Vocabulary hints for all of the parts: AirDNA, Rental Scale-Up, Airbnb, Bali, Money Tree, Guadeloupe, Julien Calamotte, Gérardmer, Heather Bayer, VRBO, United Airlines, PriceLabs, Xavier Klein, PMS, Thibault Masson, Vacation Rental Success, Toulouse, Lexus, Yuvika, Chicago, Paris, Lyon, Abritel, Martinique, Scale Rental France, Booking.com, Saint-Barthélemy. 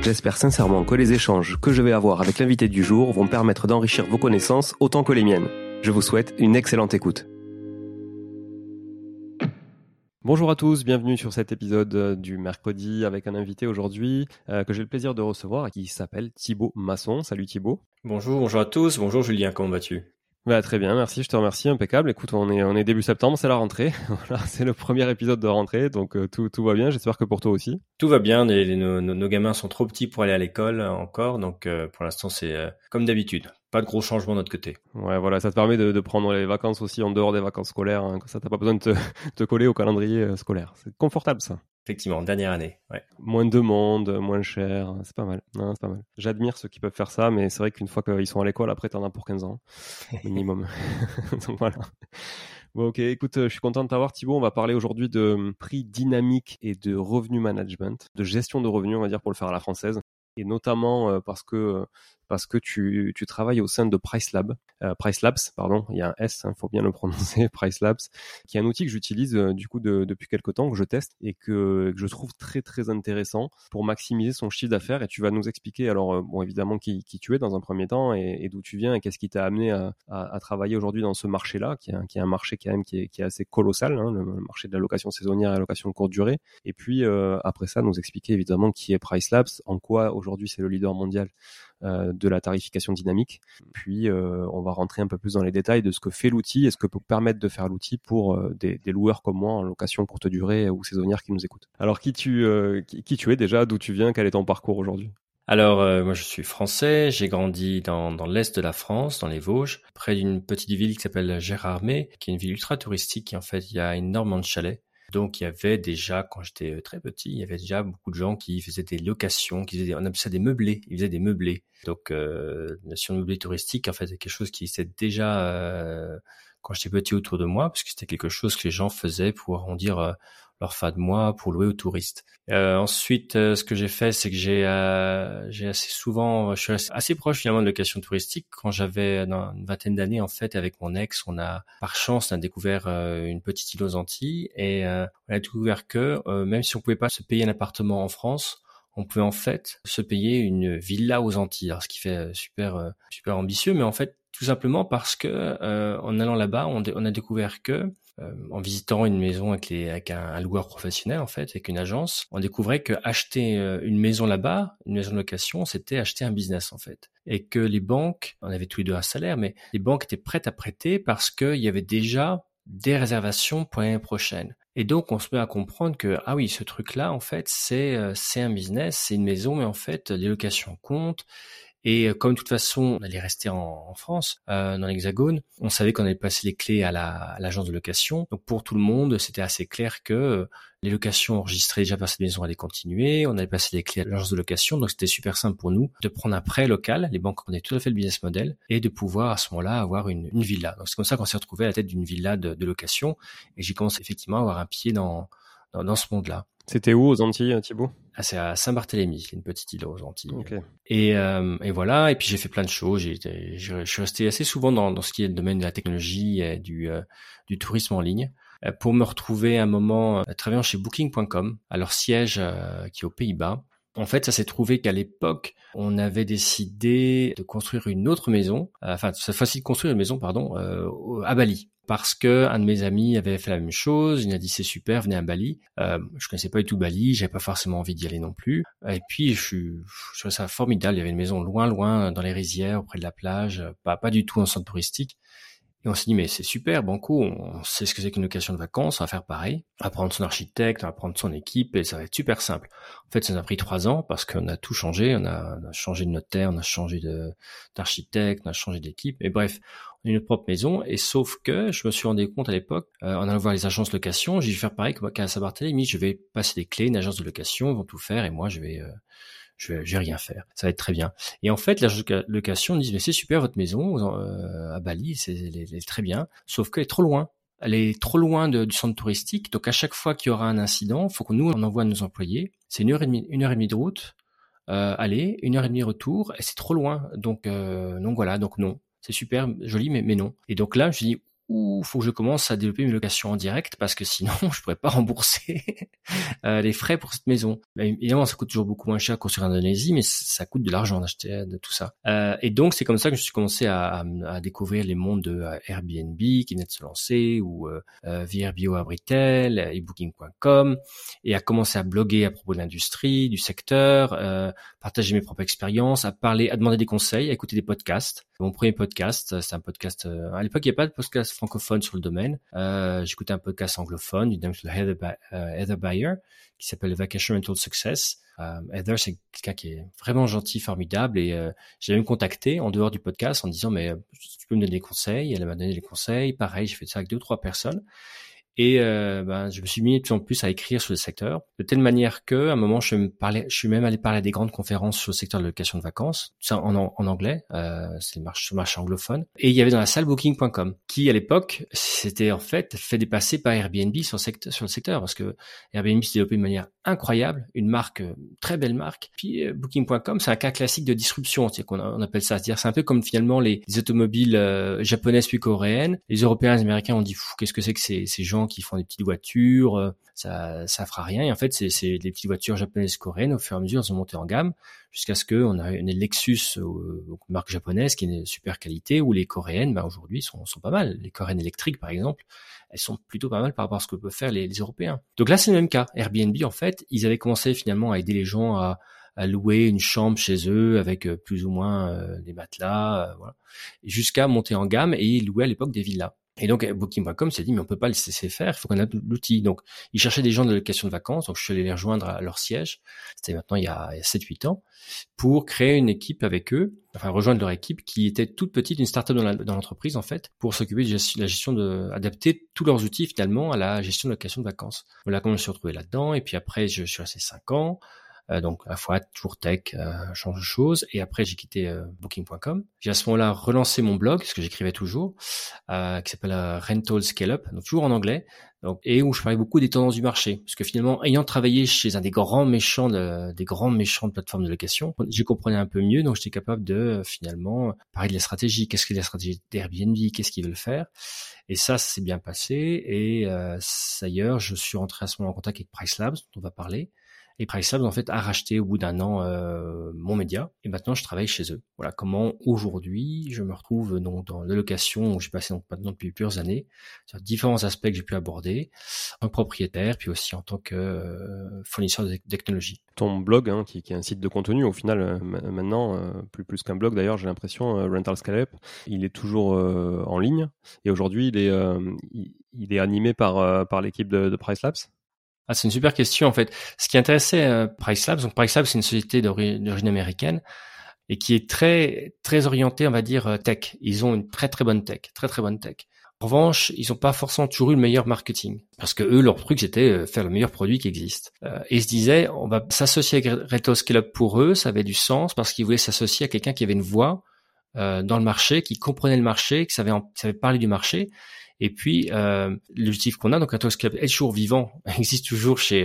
J'espère sincèrement que les échanges que je vais avoir avec l'invité du jour vont permettre d'enrichir vos connaissances autant que les miennes. Je vous souhaite une excellente écoute. Bonjour à tous, bienvenue sur cet épisode du mercredi avec un invité aujourd'hui que j'ai le plaisir de recevoir et qui s'appelle Thibault Masson. Salut Thibault. Bonjour, bonjour à tous, bonjour Julien, comment vas-tu ? Bah, très bien, merci, je te remercie, impeccable. Écoute, on est début septembre, c'est la rentrée, voilà, c'est le premier épisode de rentrée, donc tout va bien, j'espère que pour toi aussi. Tout va bien, nos gamins sont trop petits pour aller à l'école encore, donc pour l'instant c'est comme d'habitude. Pas de gros changements de notre côté. Ouais, voilà, ça te permet de prendre les vacances aussi en dehors des vacances scolaires, hein, comme ça t'as pas besoin de te coller au calendrier scolaire. C'est confortable ça. Effectivement, dernière année, ouais. Moins de monde, moins cher, c'est pas mal. Hein, c'est pas mal. J'admire ceux qui peuvent faire ça, mais c'est vrai qu'une fois qu'ils sont à l'école, après t'en as pour 15 ans, minimum. Donc voilà. Bon, ok, écoute, je suis content de t'avoir Thibault, on va parler aujourd'hui de prix dynamique et de revenu management, de gestion de revenus, on va dire, pour le faire à la française. Et notamment parce que tu travailles au sein de PriceLabs, il y a un S, il faut bien le prononcer, PriceLabs, qui est un outil que j'utilise depuis quelques temps, que je teste et que je trouve très très intéressant pour maximiser son chiffre d'affaires. Et tu vas nous expliquer alors bon évidemment qui tu es dans un premier temps et d'où tu viens et qu'est-ce qui t'a amené à travailler aujourd'hui dans ce marché-là, qui est un marché quand même qui est assez colossal, hein, le marché de la location saisonnière et la location de courte durée. Et puis après ça, nous expliquer évidemment qui est PriceLabs, en quoi aujourd'hui c'est le leader mondial de la tarification dynamique. Puis on va rentrer un peu plus dans les détails de ce que fait l'outil et ce que peut permettre de faire l'outil pour des loueurs comme moi en location courte durée ou saisonnière qui nous écoutent. Alors qui tu es déjà, d'où tu viens, quel est ton parcours aujourd'hui ? Alors moi je suis français, j'ai grandi dans l'est de la France, dans les Vosges, près d'une petite ville qui s'appelle Gérardmer, qui est une ville ultra touristique et en fait il y a énormément de chalets. Donc, il y avait déjà, quand j'étais très petit, il y avait déjà beaucoup de gens qui faisaient des locations, on appelait ça des meublés. Ils faisaient des meublés. Donc, la notion de meublé touristique, en fait, c'est quelque chose qui existait déjà quand j'étais petit autour de moi, parce que c'était quelque chose que les gens faisaient pour arrondir leur fin de mois, pour louer aux touristes. Ensuite, ce que j'ai fait, c'est que j'ai assez souvent, je suis assez proche finalement de location touristique. Quand j'avais une vingtaine d'années, en fait, avec mon ex, par chance, on a découvert une petite île aux Antilles, et on a découvert que même si on pouvait pas se payer un appartement en France, on pouvait en fait se payer une villa aux Antilles. Alors, ce qui fait super ambitieux, mais en fait, tout simplement parce que en allant là-bas, on a découvert que en visitant une maison avec un loueur professionnel, en fait, avec une agence, on découvrait que acheter une maison là-bas, une maison de location, c'était acheter un business, en fait. Et que les banques, on avait tous les deux un salaire, mais les banques étaient prêtes à prêter parce qu'il y avait déjà des réservations pour l'année prochaine. Et donc, on se met à comprendre que, ah oui, ce truc-là, en fait, c'est un business, c'est une maison, mais en fait, les locations comptent. Et comme de toute façon, on allait rester en France, dans l'Hexagone, on savait qu'on allait passer les clés à l'agence de location. Donc pour tout le monde, c'était assez clair que les locations enregistrées déjà par cette maison allaient continuer. On allait passer les clés à l'agence de location. Donc c'était super simple pour nous de prendre un prêt local. Les banques prenaient tout à fait le business model et de pouvoir à ce moment-là avoir une villa. Donc c'est comme ça qu'on s'est retrouvé à la tête d'une villa de location. Et j'ai commencé effectivement à avoir un pied dans ce monde-là. C'était où aux Antilles, Thibault? Ah, c'est à Saint-Barthélemy, c'est une petite île aux Antilles. Okay. Et voilà, et puis j'ai fait plein de choses. Je suis resté assez souvent dans ce qui est le domaine de la technologie et du tourisme en ligne pour me retrouver à un moment travaillant chez Booking.com, à leur siège qui est aux Pays-Bas. En fait, ça s'est trouvé qu'à l'époque, on avait décidé de construire une autre maison, cette fois-ci de construire une maison, à Bali. Parce que un de mes amis avait fait la même chose, il m'a dit c'est super, venez à Bali. Je connaissais pas du tout Bali, j'avais pas forcément envie d'y aller non plus. Et puis je trouvais ça formidable, il y avait une maison loin dans les rizières, auprès de la plage, pas du tout en centre touristique. Et on s'est dit mais c'est super, banco, on sait ce que c'est qu'une location de vacances, on va faire pareil, on va prendre son architecte, on va prendre son équipe et ça va être super simple. En fait, ça nous a pris 3 ans parce qu'on a tout changé, on a changé de notaire, on a changé d'architecte, on a changé d'équipe. Et bref, une propre maison, et sauf que je me suis rendu compte à l'époque, en allant voir les agences de location, j'ai dû faire pareil qu'à Saint-Barthélemy, je vais passer les clés, une agence de location, ils vont tout faire, et moi je vais rien faire, ça va être très bien. Et en fait, l'agence de location me dit, mais c'est super votre maison à Bali, c'est elle est très bien, sauf qu'elle est trop loin. Elle est trop loin du centre touristique, donc à chaque fois qu'il y aura un incident, il faut que nous, on envoie nos employés, c'est 1h30 de route, aller, 1h30 retour, et c'est trop loin, donc voilà, donc non. C'est super joli, mais non. Et donc là, je me suis dit, faut que je commence à développer mes locations en direct parce que sinon, je pourrais pas rembourser les frais pour cette maison. Évidemment, ça coûte toujours beaucoup moins cher qu'au sur Indonésie, mais ça coûte de l'argent d'acheter de tout ça. Et donc, c'est comme ça que je suis commencé à découvrir les mondes de Airbnb qui venaient de se lancer ou VRBO Abritel et Booking.com, et à commencer à bloguer à propos de l'industrie, du secteur, partager mes propres expériences, à demander des conseils, à écouter des podcasts. Mon premier podcast, c'est un podcast... à l'époque, il n'y avait pas de podcast francophone sur le domaine. J'écoutais un podcast anglophone d'une dame qui s'appelle Heather Bayer, qui s'appelle Vacation Rental Success. Heather, c'est quelqu'un qui est vraiment gentil, formidable, et j'ai même contacté en dehors du podcast en disant « mais tu peux me donner des conseils ?» Elle m'a donné des conseils. Pareil, j'ai fait ça avec 2 ou 3 personnes. Et je me suis mis de plus en plus à écrire sur le secteur, de telle manière que, à un moment, je suis même allé parler à des grandes conférences sur le secteur de la location de vacances, tout ça en anglais, c'est le marché anglophone. Et il y avait dans la salle Booking.com, qui à l'époque, c'était en fait dépasser par Airbnb sur le secteur, parce que Airbnb s'est développé de manière incroyable, très belle marque. Puis Booking.com, c'est un cas classique de disruption, c'est qu'on appelle ça, c'est-à-dire c'est un peu comme finalement les automobiles japonaises puis coréennes. Les Européens, les Américains ont dit qu'est-ce que c'est que ces gens qui font des petites voitures, ça fera rien. Et en fait, c'est les petites voitures japonaises, coréennes, au fur et à mesure, elles ont monté en gamme jusqu'à ce qu'on ait une Lexus, marque japonaise, qui est une super qualité, où les coréennes, aujourd'hui, sont pas mal. Les coréennes électriques, par exemple, elles sont plutôt pas mal par rapport à ce que peuvent faire les Européens. Donc là, c'est le même cas. Airbnb, en fait, ils avaient commencé finalement à aider les gens à louer une chambre chez eux avec plus ou moins des matelas, voilà, jusqu'à monter en gamme, et ils louaient à l'époque des villas. Et donc, Booking.com s'est dit, mais on peut pas le laisser faire, il faut qu'on ait l'outil. Donc, ils cherchaient des gens de location de vacances, donc je suis allé les rejoindre à leur siège, c'était maintenant il y a 7-8 ans, pour créer une équipe avec eux, enfin rejoindre leur équipe qui était toute petite, une start-up dans l'entreprise en fait, pour s'occuper de la gestion adapter tous leurs outils finalement à la gestion de location de vacances. Voilà comment je me suis retrouvé là-dedans, et puis après, je suis resté 5 ans, donc à la fois toujours tech, change de choses, et après j'ai quitté Booking.com. J'ai à ce moment-là relancé mon blog, ce que j'écrivais toujours, qui s'appelle Rental Scale-Up, donc toujours en anglais, donc, et où je parlais beaucoup des tendances du marché, parce que finalement, ayant travaillé chez un des grands méchants de plateformes de location, je comprenais un peu mieux, donc j'étais capable de finalement parler de la stratégie, qu'est-ce que la stratégie d'Airbnb, qu'est-ce qu'ils veulent faire, et ça s'est bien passé, et d'ailleurs je suis rentré à ce moment en contact avec PriceLabs, dont on va parler. Et PriceLabs, en fait, a racheté au bout d'un an mon média. Et maintenant, je travaille chez eux. Voilà comment, aujourd'hui, je me retrouve donc, dans la location où j'ai passé donc, maintenant depuis plusieurs années, sur différents aspects que j'ai pu aborder, en propriétaire, puis aussi en tant que fournisseur de technologie. Ton blog, hein, qui est un site de contenu, au final, maintenant, plus qu'un blog d'ailleurs, j'ai l'impression, Rental Scale-Up, il est toujours en ligne. Et aujourd'hui, il est animé par l'équipe de PriceLabs. Ah, c'est une super question, en fait. Ce qui intéressait PriceLabs, donc PriceLabs, c'est une société d'origine américaine et qui est très, très orientée, on va dire, tech. Ils ont une très, très bonne tech, très, très bonne tech. En revanche, ils n'ont pas forcément toujours eu le meilleur marketing parce que eux, leur truc, c'était faire le meilleur produit qui existe. Et ils se disaient, on va s'associer avec Rental Scale-Up pour eux, ça avait du sens parce qu'ils voulaient s'associer à quelqu'un qui avait une voix dans le marché, qui comprenait le marché, qui savait parler du marché. Et puis, l'objectif qu'on a, donc Rental Scale-Up est toujours vivant, existe toujours chez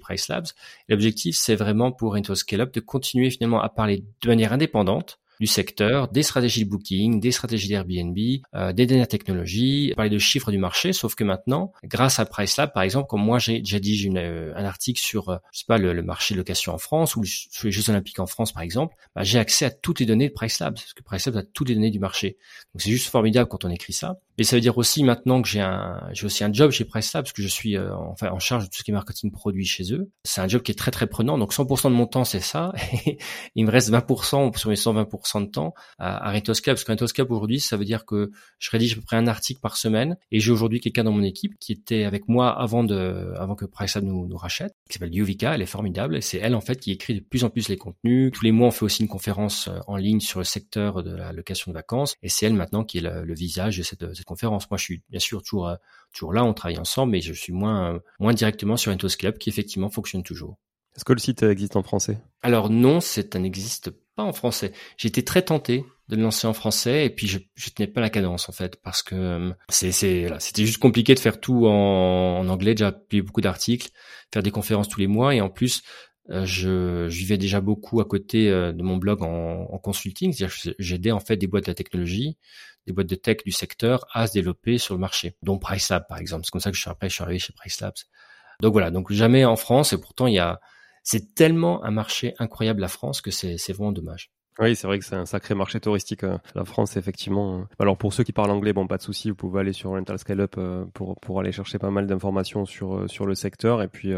PriceLabs. L'objectif, c'est vraiment pour Rental Scale-Up de continuer finalement à parler de manière indépendante du secteur, des stratégies de booking, des stratégies d'Airbnb, des dernières technologies, parler de chiffres du marché, sauf que maintenant, grâce à PriceLabs, par exemple, comme moi j'ai déjà dit, j'ai un article sur, je sais pas, le marché de location en France ou sur les Jeux Olympiques en France, par exemple, bah, j'ai accès à toutes les données de PriceLabs, parce que PriceLabs a toutes les données du marché. Donc c'est juste formidable quand on écrit ça. Et ça veut dire aussi maintenant que j'ai aussi un job chez PriceLabs, parce que je suis en charge de tout ce qui est marketing produit chez eux. C'est un job qui est très très prenant, donc 100% de mon temps c'est ça, et il me reste 20% sur mes 120% de temps à Rental Scale-Up, parce que Rental Scale-Up aujourd'hui, ça veut dire que je rédige à peu près un article par semaine, et j'ai aujourd'hui quelqu'un dans mon équipe qui était avec moi avant que PriceLabs nous rachète, qui s'appelle Yuvika, elle est formidable, et c'est elle en fait qui écrit de plus en plus les contenus. Tous les mois on fait aussi une conférence en ligne sur le secteur de la location de vacances, et c'est elle maintenant qui est le visage de cette conférence. Moi, je suis bien sûr toujours là, on travaille ensemble, mais je suis moins directement sur Rental Scale-Up qui effectivement fonctionne toujours. Est-ce que le site existe en français ? Alors non, ça n'existe pas en français. J'ai été très tenté de le lancer en français et puis je tenais pas la cadence en fait parce que c'était juste compliqué de faire tout en anglais. J'ai publié beaucoup d'articles, faire des conférences tous les mois et en plus je vivais déjà beaucoup à côté de mon blog en consulting, c'est-à-dire que j'aidais en fait des boîtes de la technologie, des boîtes de tech du secteur à se développer sur le marché, dont PriceLabs par exemple. C'est comme ça que je suis arrivé chez PriceLabs. Donc voilà, donc jamais en France et pourtant c'est tellement un marché incroyable la France que c'est vraiment dommage. Oui, c'est vrai que c'est un sacré marché touristique, la France, effectivement. Alors, pour ceux qui parlent anglais, bon, pas de souci, vous pouvez aller sur Rental Scale-Up pour aller chercher pas mal d'informations sur le secteur. Et puis,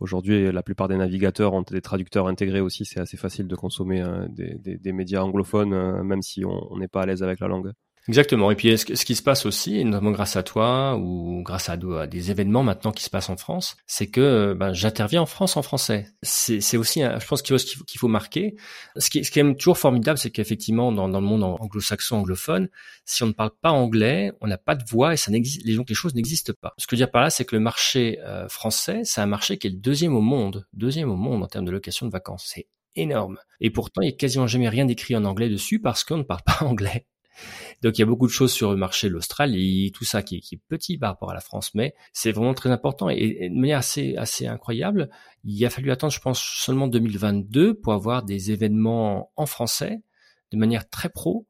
aujourd'hui, la plupart des navigateurs ont des traducteurs intégrés aussi. C'est assez facile de consommer des médias anglophones, même si on n'est pas à l'aise avec la langue. Exactement. Et puis, ce qui se passe aussi, notamment grâce à toi ou grâce à des événements maintenant qui se passent en France, c'est que j'interviens en France en français. C'est aussi, je pense, quelque chose qu'il faut marquer. Ce qui est toujours formidable, c'est qu'effectivement, dans le monde anglo-saxon, anglophone, si on ne parle pas anglais, on n'a pas de voix et ça n'existe. Donc les choses n'existent pas. Ce que je veux dire par là, c'est que le marché français, c'est un marché qui est le deuxième au monde en termes de location de vacances. C'est énorme. Et pourtant, il n'y a quasiment jamais rien d'écrit en anglais dessus parce qu'on ne parle pas anglais. Donc, il y a beaucoup de choses sur le marché de l'Australie, tout ça qui est petit par rapport à la France, mais c'est vraiment très important et de manière assez incroyable. Il a fallu attendre, je pense, seulement 2022 pour avoir des événements en français de manière très pro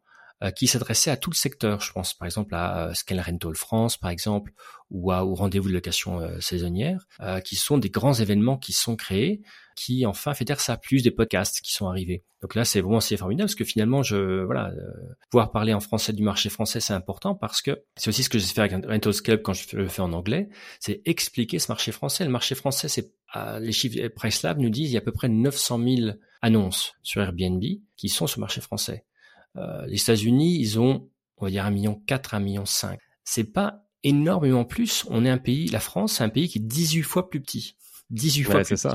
qui s'adressaient à tout le secteur. Je pense, par exemple, à Scale Rental France, par exemple, ou au rendez-vous de location saisonnière, qui sont des grands événements qui sont créés, qui enfin fédèrent ça, plus des podcasts qui sont arrivés. Donc là, c'est vraiment assez formidable parce que finalement, pouvoir parler en français du marché français, c'est important parce que c'est aussi ce que j'essaie de faire avec Rental Scale-Up quand je le fais en anglais, c'est expliquer ce marché français. Le marché français, les chiffres PriceLabs nous disent il y a à peu près 900 000 annonces sur Airbnb qui sont sur le marché français. Les États-Unis, ils ont, on va dire, 1,4 million, 1,5 million. c'est pas énormément plus. On est un pays, la France, c'est un pays qui est 18 fois plus petit. 18 fois plus petit.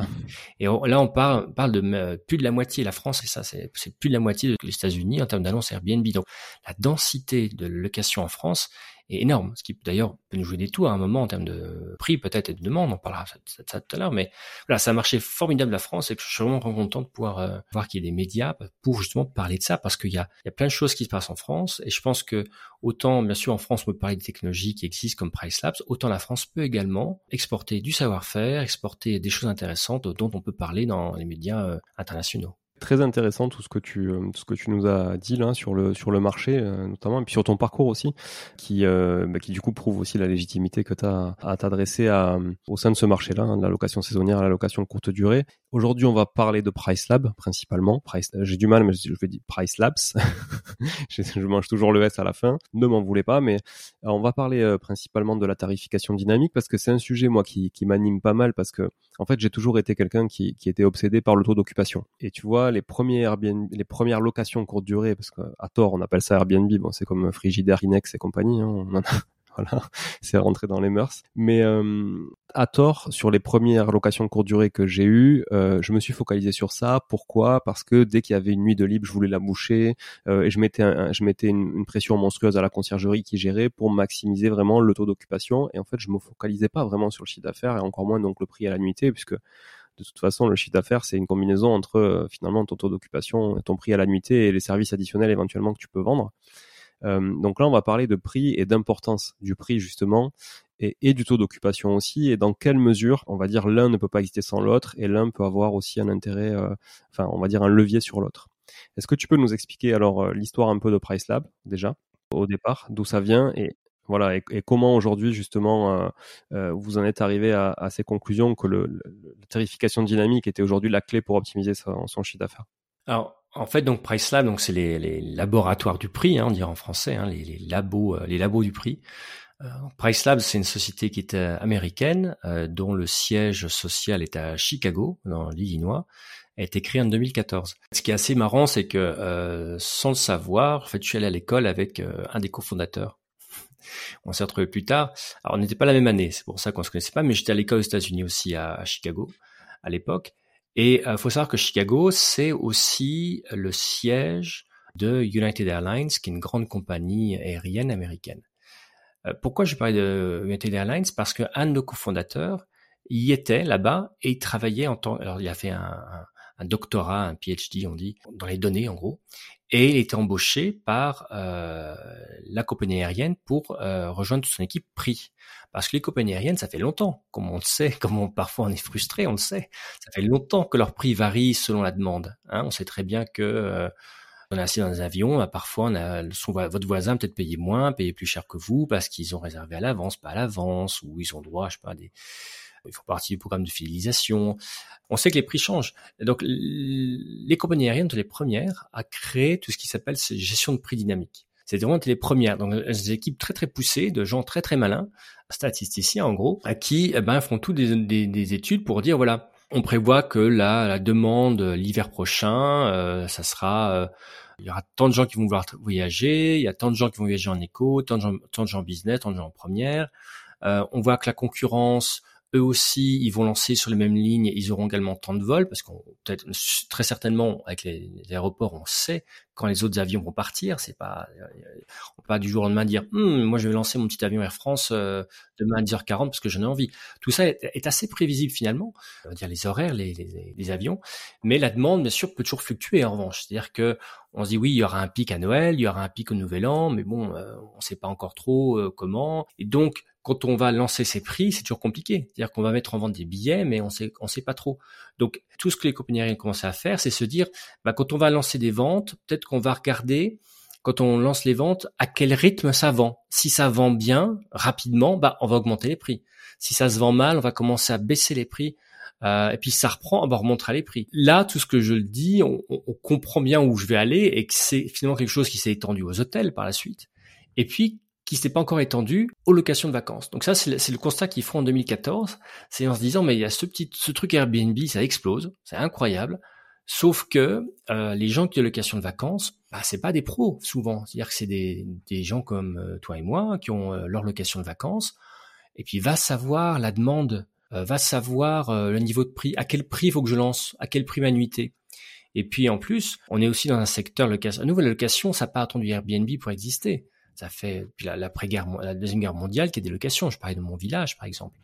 Et là, on parle de plus de la moitié. La France, c'est ça, c'est plus de la moitié de les États-Unis en termes d'annonces Airbnb. Donc, la densité de location en France est énorme. Ce qui, d'ailleurs, peut nous jouer des tours à un moment en termes de prix, peut-être, et de demande. On parlera de ça tout à l'heure. Mais voilà, ça a marché formidable la France et je suis vraiment content de pouvoir voir qu'il y ait des médias pour justement parler de ça parce qu'il y a plein de choses qui se passent en France et je pense que autant, bien sûr, en France, on peut parler des technologies qui existent comme PriceLabs, autant la France peut également exporter du savoir-faire, exporter des choses intéressantes dont on peut parler dans les médias internationaux. Très intéressant tout ce que tu nous as dit là sur le marché notamment et puis sur ton parcours aussi qui du coup prouve aussi la légitimité que tu as à t'adresser au sein de ce marché-là, hein, de la location saisonnière à la location courte durée. Aujourd'hui, on va parler de PriceLabs principalement. J'ai du mal mais je vais dire PriceLabs. je mange toujours le S à la fin. Ne m'en voulez pas mais on va parler principalement de la tarification dynamique parce que c'est un sujet moi qui m'anime pas mal parce que en fait, j'ai toujours été quelqu'un qui était obsédé par le taux d'occupation. Et tu vois, les premières locations courte durée, parce qu'à tort, on appelle ça Airbnb, bon, c'est comme Frigidaire, Inex et compagnie, hein, on en a... Voilà, c'est rentré dans les mœurs. Mais à tort, sur les premières locations courte durée que j'ai eues, je me suis focalisé sur ça. Pourquoi ? Parce que dès qu'il y avait une nuit de libre, je voulais la boucher et je mettais une pression monstrueuse à la conciergerie qui gérait pour maximiser vraiment le taux d'occupation. Et en fait, je me focalisais pas vraiment sur le chiffre d'affaires et encore moins donc le prix à la nuitée puisque de toute façon, le chiffre d'affaires, c'est une combinaison entre finalement ton taux d'occupation, ton prix à la nuitée et les services additionnels éventuellement que tu peux vendre. Donc là on va parler de prix et d'importance du prix justement et du taux d'occupation aussi et dans quelle mesure on va dire l'un ne peut pas exister sans l'autre et l'un peut avoir aussi un intérêt, on va dire un levier sur l'autre. Est-ce que tu peux nous expliquer alors l'histoire un peu de PriceLab déjà au départ, d'où ça vient et comment aujourd'hui justement vous en êtes arrivé à ces conclusions que la tarification dynamique était aujourd'hui la clé pour optimiser son chiffre d'affaires? Alors en fait, donc PriceLab, donc c'est les laboratoires du prix, hein, on dirait en français, hein, les labos du prix. PriceLab, c'est une société qui est américaine, dont le siège social est à Chicago, dans l'Illinois, a été créé en 2014. Ce qui est assez marrant, c'est que sans le savoir, en fait, je suis allé à l'école avec un des cofondateurs. On s'est retrouvés plus tard. Alors, on n'était pas la même année, c'est pour ça qu'on se connaissait pas, mais j'étais à l'école aux États-Unis aussi à Chicago à l'époque. Et il faut savoir que Chicago, c'est aussi le siège de United Airlines, qui est une grande compagnie aérienne américaine. Pourquoi je parlais de United Airlines ? Parce qu'un de nos cofondateurs y était là-bas et il travaillait en tant... Alors, il a fait un doctorat, un PhD, on dit, dans les données en gros. Et il était embauché par la compagnie aérienne pour rejoindre toute son équipe prix. Parce que les compagnies aériennes, ça fait longtemps, comme on le sait, parfois on est frustré, on le sait. Ça fait longtemps que leur prix varie selon la demande. Hein, on sait très bien que on est assis dans des avions, parfois votre voisin peut-être payer moins, payer plus cher que vous parce qu'ils ont réservé à l'avance, pas à l'avance, ou ils ont droit, je sais pas, ils font partie du programme de fidélisation. On sait que les prix changent. Donc, les compagnies aériennes sont les premières à créer tout ce qui s'appelle gestion de prix dynamique. C'est vraiment les premières. Donc, des équipes très, très poussées, de gens très, très malins, statisticiens en gros, à qui font toutes des études pour dire, voilà, on prévoit que la demande l'hiver prochain, ça sera... il y aura tant de gens qui vont vouloir voyager, il y a tant de gens qui vont voyager en éco, tant de gens en business, tant de gens en première. On voit que la concurrence... Eux aussi, ils vont lancer sur les mêmes lignes, ils auront également tant de vols, parce qu'on peut-être très certainement avec les aéroports, on sait quand les autres avions vont partir. C'est pas on peut pas du jour au lendemain dire moi je vais lancer mon petit avion Air France demain à 10h40 parce que j'en ai envie. Tout ça est assez prévisible finalement, on va dire les horaires, les avions, mais la demande bien sûr peut toujours fluctuer en revanche. C'est-à-dire que on se dit oui, il y aura un pic à Noël, il y aura un pic au Nouvel An, mais bon, on sait pas encore trop comment. Et donc quand on va lancer ces prix, c'est toujours compliqué. C'est-à-dire qu'on va mettre en vente des billets, mais on sait pas trop. Donc, tout ce que les compagnies aériennes commencent à faire, c'est se dire, quand on va lancer des ventes, peut-être qu'on va regarder, quand on lance les ventes, à quel rythme ça vend. Si ça vend bien, rapidement, on va augmenter les prix. Si ça se vend mal, on va commencer à baisser les prix. Et puis ça reprend, on remontera les prix. Là, tout ce que je le dis, on comprend bien où je vais aller et que c'est finalement quelque chose qui s'est étendu aux hôtels par la suite. Et puis, qui s'était pas encore étendu aux locations de vacances. Donc ça, c'est le constat qu'ils font en 2014. C'est en se disant, mais il y a ce truc Airbnb, ça explose, c'est incroyable. Sauf que les gens qui ont location de vacances, bah, c'est pas des pros souvent. C'est-à-dire que c'est des gens comme toi et moi qui ont leur location de vacances. Et puis va savoir la demande, va savoir le niveau de prix, à quel prix faut que je lance, à quel prix ma nuitée. Et puis en plus, on est aussi dans un secteur location. La nouvelle location, ça n'a pas attendu Airbnb pour exister. Ça fait depuis la Deuxième Guerre mondiale qu'il y a des locations. Je parlais de mon village, par exemple.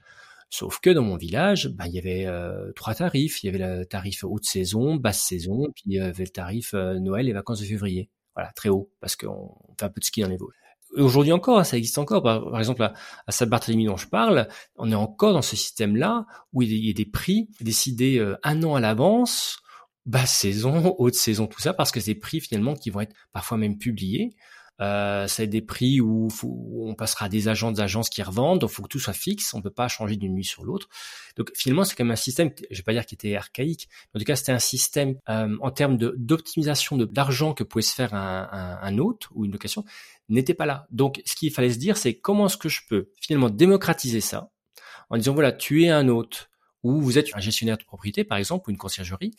Sauf que dans mon village, ben, il y avait trois tarifs. Il y avait le tarif haute saison, basse saison, puis il y avait le tarif Noël et vacances de février. Voilà, très haut, parce qu'on fait un peu de ski dans les Vosges. Aujourd'hui encore, ça existe encore. Par exemple, à Saint-Barthélemy dont je parle, on est encore dans ce système-là où il y a des prix décidés un an à l'avance, basse saison, haute saison, tout ça, parce que c'est des prix finalement qui vont être parfois même publiés. Ça va être des prix où on passera à des agences qui revendent, donc il faut que tout soit fixe, on peut pas changer d'une nuit sur l'autre. Donc finalement, c'est quand même un système, je vais pas dire qu'il était archaïque, mais en tout cas c'était un système en termes d'optimisation d'argent que pouvait se faire un hôte ou une location, n'était pas là. Donc ce qu'il fallait se dire, c'est comment est-ce que je peux finalement démocratiser ça en disant voilà, tu es un hôte ou vous êtes un gestionnaire de propriété par exemple ou une conciergerie.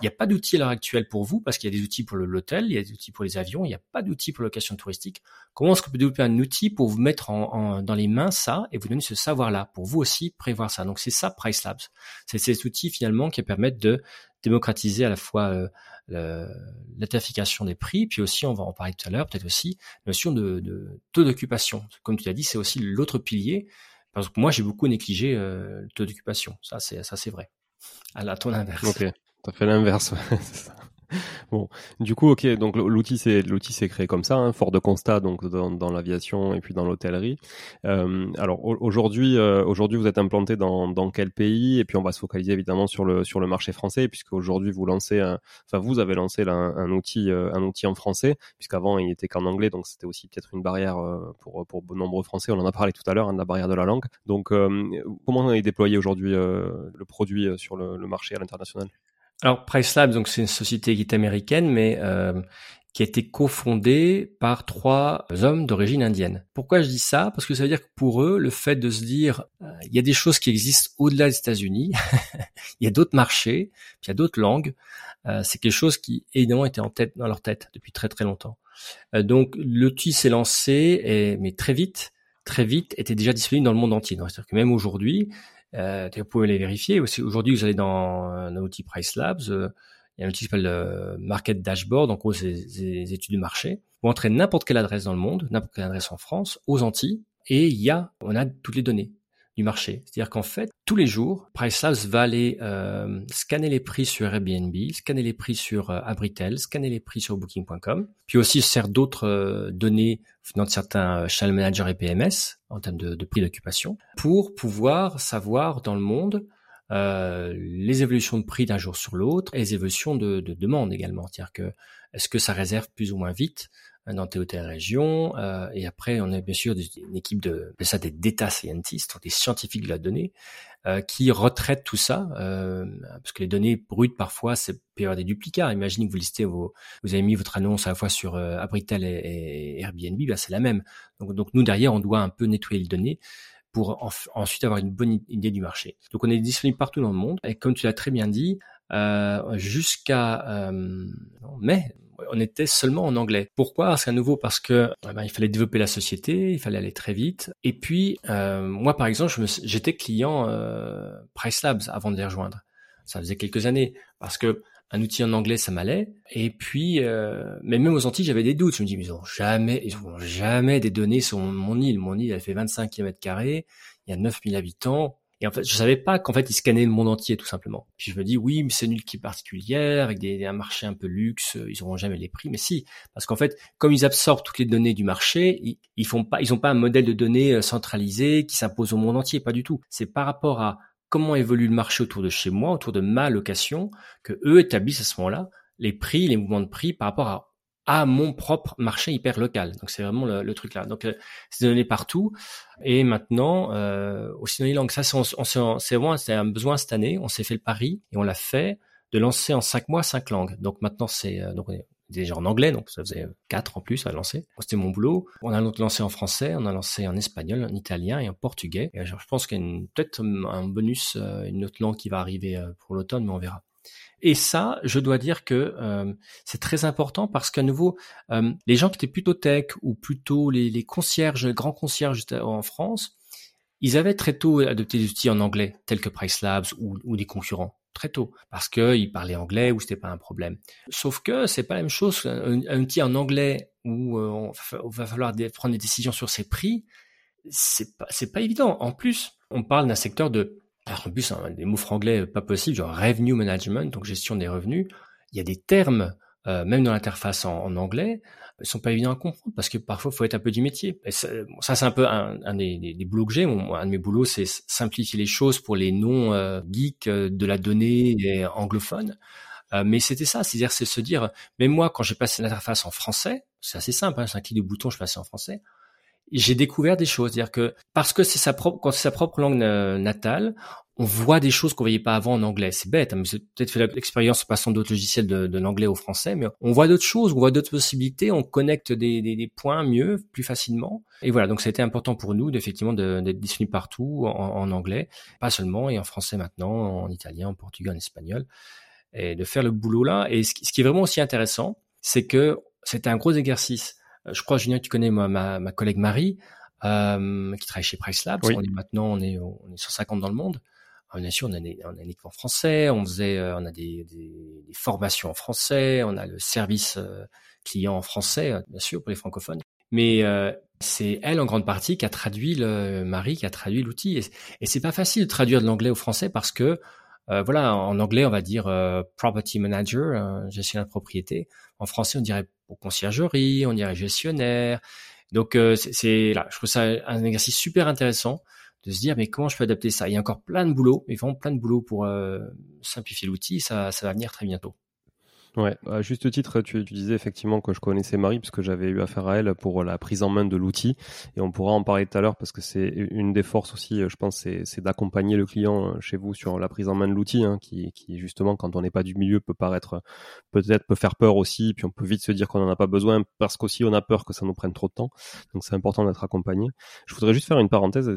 Il n'y a pas d'outils à l'heure actuelle pour vous, parce qu'il y a des outils pour l'hôtel, il y a des outils pour les avions, il n'y a pas d'outils pour la location touristique. Comment est-ce qu'on peut développer un outil pour vous mettre dans les mains ça et vous donner ce savoir-là, pour vous aussi prévoir ça. Donc c'est ça PriceLabs, c'est ces outils finalement qui permettent de démocratiser à la fois la tarification des prix, puis aussi, on va en parler tout à l'heure, peut-être aussi, la notion de taux d'occupation. Comme tu l'as dit, c'est aussi l'autre pilier, parce que moi j'ai beaucoup négligé le taux d'occupation, ça c'est vrai, à la ton inverse. Okay. Ça fait l'inverse, ouais, c'est ça. Bon, du coup, ok, donc l'outil s'est créé comme ça, hein, fort de constat, donc dans l'aviation et puis dans l'hôtellerie. Alors aujourd'hui, vous êtes implanté dans quel pays? Et puis on va se focaliser évidemment sur le marché français, puisque aujourd'hui vous avez lancé là, un outil en français, puisqu'avant il n'était qu'en anglais, donc c'était aussi peut-être une barrière pour de nombreux Français. On en a parlé tout à l'heure, hein, de la barrière de la langue. Donc comment on est déployé aujourd'hui le produit sur le marché à l'international? Alors PriceLabs, donc c'est une société qui est américaine, mais qui a été cofondée par trois hommes d'origine indienne. Pourquoi je dis ça? Parce que ça veut dire que pour eux, le fait de se dire il y a des choses qui existent au-delà des États-Unis, il y a d'autres marchés, puis il y a d'autres langues, c'est quelque chose qui évidemment était dans leur tête depuis très très longtemps. Donc l'outil s'est lancé, mais très vite était déjà disponible dans le monde entier. Donc, c'est-à-dire que même aujourd'hui, vous pouvez les vérifier. Aujourd'hui, vous allez dans l'outil PriceLabs, il y a un outil qui s'appelle Market Dashboard, en gros, c'est des études du marché. Vous entrez n'importe quelle adresse dans le monde, n'importe quelle adresse en France, aux Antilles, et on a toutes les données du marché. C'est-à-dire qu'en fait, tous les jours, PriceLabs va aller scanner les prix sur Airbnb, scanner les prix sur Abritel, scanner les prix sur Booking.com, puis aussi se sert d'autres données venant de certains channel managers et PMS en termes de prix d'occupation pour pouvoir savoir dans le monde les évolutions de prix d'un jour sur l'autre et les évolutions de demande également. C'est-à-dire que est-ce que ça réserve plus ou moins vite dans tes hôtels régions, et après on a bien sûr une équipe des data scientists, des scientifiques de la donnée, qui retraitent tout ça, parce que les données brutes parfois c'est pire des duplicats. Imaginez que vous listez vous avez mis votre annonce à la fois sur Abritel et Airbnb, bah c'est la même. Donc nous derrière on doit un peu nettoyer les données pour ensuite avoir une bonne idée du marché. Donc on est disponible partout dans le monde et comme tu l'as très bien dit, jusqu'à mai, on était seulement en anglais. Pourquoi? Parce qu'à nouveau, parce que il fallait développer la société, il fallait aller très vite. Et puis, moi, par exemple, j'étais client PriceLabs avant de les rejoindre. Ça faisait quelques années, parce que un outil en anglais, ça m'allait. Et puis, mais même aux Antilles, j'avais des doutes. Je me dis, mais ils n'ont jamais des données sur mon île. Mon île, elle fait 25 km², il y a 9000 habitants. Et en fait, je savais pas qu'en fait, ils scannaient le monde entier, tout simplement. Puis je me dis, oui, mais c'est une île qui est particulière, avec un marché un peu luxe, ils auront jamais les prix. Mais si, parce qu'en fait, comme ils absorbent toutes les données du marché, ils ont pas un modèle de données centralisé qui s'impose au monde entier, pas du tout. C'est par rapport à comment évolue le marché autour de chez moi, autour de ma location, que eux établissent à ce moment-là les prix, les mouvements de prix par rapport à mon propre marché hyper local. Donc c'est vraiment le truc là. Donc c'est donné partout et maintenant aussi dans les langues. Ça c'est vraiment c'est un besoin cette année. On s'est fait le pari et on l'a fait de lancer en 5 mois 5 langues. Donc maintenant c'est donc on est déjà en anglais, donc ça faisait 4 en plus à lancer. C'était mon boulot. On a lancé en français, on a lancé en espagnol, en italien et en portugais. Et je pense qu'il y a peut-être un bonus, une autre langue qui va arriver pour l'automne, mais on verra. Et ça, je dois dire que c'est très important parce qu'à nouveau, les gens qui étaient plutôt tech ou plutôt les concierges, les grands concierges en France, ils avaient très tôt adopté des outils en anglais, tels que PriceLabs ou des concurrents, très tôt, parce qu'ils parlaient anglais ou c'était pas un problème. Sauf que c'est pas la même chose, un outil en anglais où on va falloir prendre des décisions sur ses prix, c'est pas évident. En plus, on parle d'un secteur de... Alors en plus, des mots franglais pas possibles, genre revenue management, donc gestion des revenus. Il y a des termes, même dans l'interface en anglais, ils sont pas évidents à comprendre parce que parfois, il faut être un peu du métier. Et ça, c'est un peu un des boulots que j'ai. Un de mes boulots, c'est simplifier les choses pour les non-geeks de la donnée et anglophones. Mais c'était ça, c'est-à-dire c'est se dire, même moi, quand j'ai passé l'interface en français, c'est assez simple, hein, c'est un clic de bouton, je passais en français. J'ai découvert des choses, c'est-à-dire que parce que c'est sa propre langue natale, on voit des choses qu'on voyait pas avant en anglais. C'est bête, hein, mais c'est peut-être fait l'expérience en passant d'autres logiciels de l'anglais au français, mais on voit d'autres choses, on voit d'autres possibilités, on connecte des points mieux, plus facilement. Et voilà, donc ça a été important pour nous effectivement d'être disponible partout en anglais, pas seulement, et en français maintenant, en italien, en portugais, en espagnol, et de faire le boulot là. Et ce qui est vraiment aussi intéressant, c'est que c'était un gros exercice. Je crois, Julien, tu connais ma collègue Marie, qui travaille chez PriceLabs. Oui. On est 150 dans le monde. Alors, bien sûr, on a un équipement français. On a des formations en français. On a le service client en français, bien sûr, pour les francophones. Mais c'est elle, en grande partie, qui a traduit l'outil. Et c'est pas facile de traduire de l'anglais au français parce que en anglais, on va dire property manager, gestionnaire de propriété. En français, on dirait conciergerie, on dirait gestionnaire. Donc, je trouve ça un exercice super intéressant de se dire, mais comment je peux adapter ça? Il y a encore plein de boulot, mais vraiment plein de boulot pour simplifier l'outil. Ça va venir très bientôt. Ouais, à juste titre, tu disais effectivement que je connaissais Marie puisque j'avais eu affaire à elle pour la prise en main de l'outil et on pourra en parler tout à l'heure parce que c'est une des forces aussi, je pense, c'est d'accompagner le client chez vous sur la prise en main de l'outil qui justement quand on n'est pas du milieu peut faire peur aussi, puis on peut vite se dire qu'on n'en a pas besoin parce qu'aussi on a peur que ça nous prenne trop de temps, donc c'est important d'être accompagné. Je voudrais juste faire une parenthèse,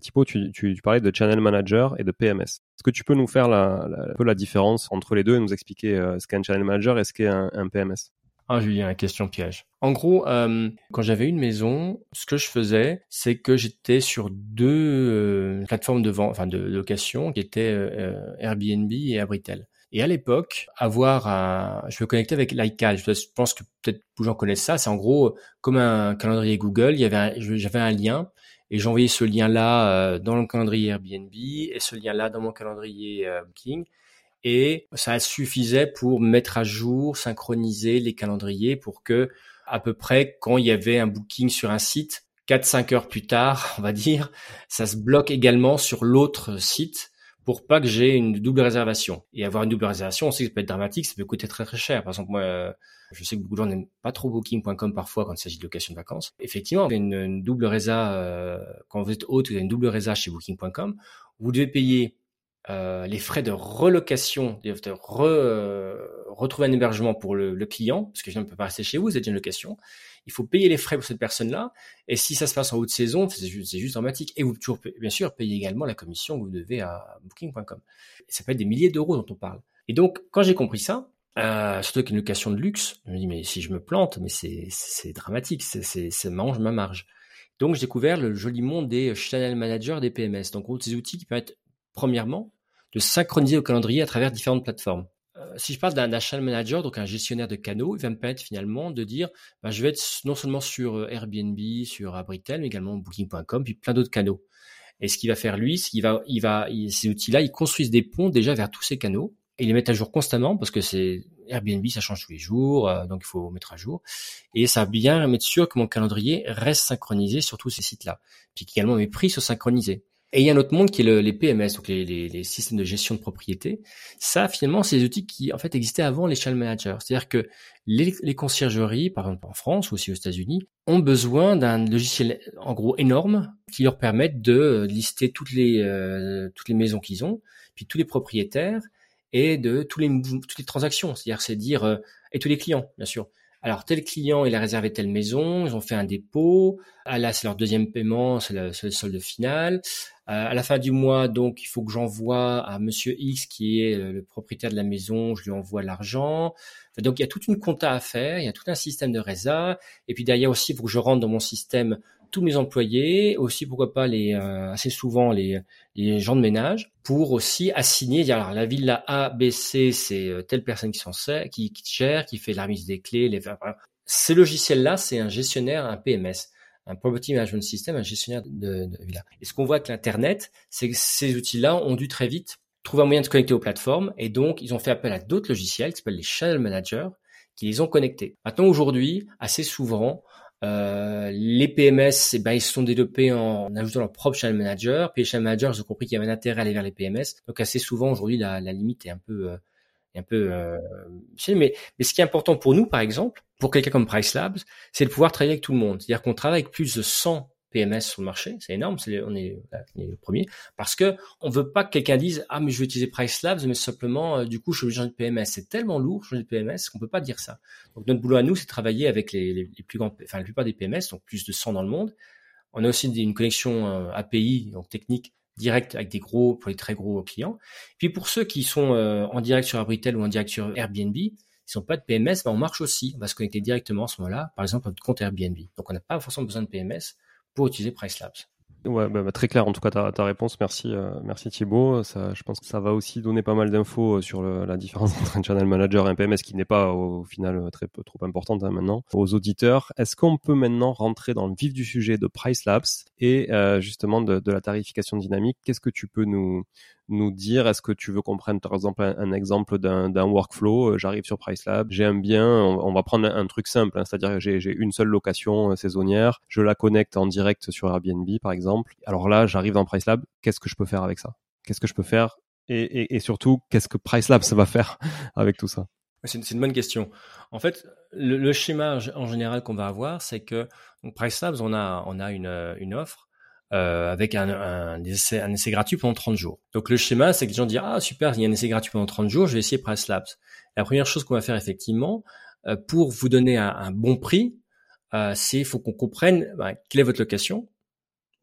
Thibault, tu parlais de Channel Manager et de PMS. Est-ce que tu peux nous faire un peu la différence entre les deux et nous expliquer ce qu'est un Channel Manager et ce qu'est un PMS? Ah Julien, la question piège. En gros, quand j'avais une maison, ce que je faisais, c'est que j'étais sur deux plateformes de vente, enfin de location, qui étaient Airbnb et Abritel. Et à l'époque, je me connectais avec l'iCal. Je pense que peut-être beaucoup de gens connaissent ça. C'est en gros comme un calendrier Google. J'avais un lien. Et j'envoyais ce lien-là dans le calendrier Airbnb et ce lien-là dans mon calendrier Booking. Et ça suffisait pour mettre à jour, synchroniser les calendriers pour que, à peu près, quand il y avait un booking sur un site, 4-5 heures plus tard, on va dire, ça se bloque également sur l'autre site pour pas que j'ai une double réservation. Et avoir une double réservation, on sait que ça peut être dramatique, ça peut coûter très très cher. Par exemple, moi, je sais que beaucoup de gens n'aiment pas trop Booking.com parfois quand il s'agit de location de vacances. Effectivement, une double résa, quand vous êtes hôte, vous avez une double résa chez Booking.com, vous devez payer les frais de relocation, de retrouver un hébergement pour le client, parce que je ne peux pas rester chez vous, vous êtes une location. Il faut payer les frais pour cette personne-là. Et si ça se passe en haute saison, c'est juste dramatique. Et vous toujours, bien sûr, payez également la commission que vous devez à Booking.com. Ça peut être des milliers d'euros dont on parle. Et donc, quand j'ai compris ça, surtout avec une location de luxe, je me dis, mais si je me plante, mais c'est dramatique, ça mange ma marge. Donc, j'ai découvert le joli monde des channel managers, des PMS. Donc, en gros, ces outils qui permettent, premièrement, de synchroniser le calendrier à travers différentes plateformes. Si je parle d'un channel manager, donc un gestionnaire de canaux, il va me permettre finalement de dire je vais être non seulement sur Airbnb, sur Abritel, mais également Booking.com, puis plein d'autres canaux. Et ce qu'il va faire lui, c'est qu'il va ces outils-là, ils construisent des ponts déjà vers tous ces canaux et ils les mettent à jour constamment parce que c'est Airbnb, ça change tous les jours, donc il faut mettre à jour. Et ça va bien mettre sûr que mon calendrier reste synchronisé sur tous ces sites-là. Puis également mes prix sont synchronisés. Et il y a un autre monde qui est les PMS, donc les systèmes de gestion de propriété. Ça, finalement, c'est des outils qui, en fait, existaient avant les channel managers. C'est-à-dire que les conciergeries, par exemple en France ou aussi aux États-Unis, ont besoin d'un logiciel, en gros, énorme qui leur permette de lister toutes les maisons qu'ils ont, puis tous les propriétaires et de toutes les transactions. C'est-à-dire, et tous les clients, bien sûr. alors tel client, il a réservé telle maison, ils ont fait un dépôt, ah là c'est leur deuxième paiement, c'est le solde final. À la fin du mois, donc il faut que j'envoie à Monsieur X qui est le propriétaire de la maison, je lui envoie l'argent. Donc il y a toute une compta à faire, il y a tout un système de résa, et puis derrière aussi il faut que je rentre dans mon système tous mes employés, aussi pourquoi pas assez souvent les gens de ménage, pour aussi assigner, dire, alors la villa A, B, C, c'est telle personne qui gère, qui fait la remise des clés, ces logiciels-là, c'est un gestionnaire, un PMS, un Property Management System, un gestionnaire de villa. Et ce qu'on voit avec l'Internet, c'est que ces outils-là ont dû très vite trouver un moyen de se connecter aux plateformes, et donc ils ont fait appel à d'autres logiciels qui s'appellent les Channel Managers, qui les ont connectés. Maintenant, aujourd'hui, assez souvent, les PMS, ils se sont développés en ajoutant leur propre channel manager. Puis les channel managers, ils ont compris qu'il y avait un intérêt à aller vers les PMS. Donc assez souvent aujourd'hui, la limite est un peu. Mais ce qui est important pour nous, par exemple, pour quelqu'un comme PriceLabs, c'est de pouvoir travailler avec tout le monde. C'est-à-dire qu'on travaille avec plus de 100 PMS sur le marché. C'est énorme. On est le premier parce que on veut pas que quelqu'un dise mais je vais utiliser PriceLabs, mais simplement du coup je suis obligé de changer de PMS. C'est tellement lourd changer de PMS qu'on peut pas dire ça. Donc notre boulot à nous, c'est de travailler avec les plus grands, enfin la plupart des PMS, donc plus de 100 dans le monde. On a aussi une connexion API, donc technique directe avec pour les très gros clients. Puis pour ceux qui sont en direct sur Abritel ou en direct sur Airbnb, ils n'ont pas de PMS, on marche aussi. On va se connecter directement à ce moment-là, par exemple notre compte Airbnb. Donc on n'a pas forcément besoin de PMS pour utiliser PriceLabs. Ouais, très clair en tout cas ta réponse. Merci Thibault. Je pense que ça va aussi donner pas mal d'infos sur la différence entre un channel manager et un PMS, qui n'est pas au final trop importante maintenant aux auditeurs. Est-ce qu'on peut maintenant rentrer dans le vif du sujet de PriceLabs et justement de la tarification dynamique? Qu'est-ce que tu peux nous dire? Est-ce que tu veux qu'on prenne par exemple un exemple d'un workflow? J'arrive sur PriceLabs, j'ai un bien, on va prendre un truc simple, c'est-à-dire que j'ai une seule location saisonnière, je la connecte en direct sur Airbnb par exemple. Alors là, j'arrive dans PriceLabs, qu'est-ce que je peux faire avec ça? Qu'est-ce que je peux faire et surtout, qu'est-ce que PriceLabs va faire avec tout ça? C'est une bonne question. En fait, le schéma en général qu'on va avoir, c'est que donc PriceLabs, on a une offre avec un essai gratuit pendant 30 jours. Donc le schéma, c'est que les gens disent « Ah super, il y a un essai gratuit pendant 30 jours, je vais essayer PriceLabs ». La première chose qu'on va faire effectivement, pour vous donner un bon prix, c'est qu'il faut qu'on comprenne quelle est votre location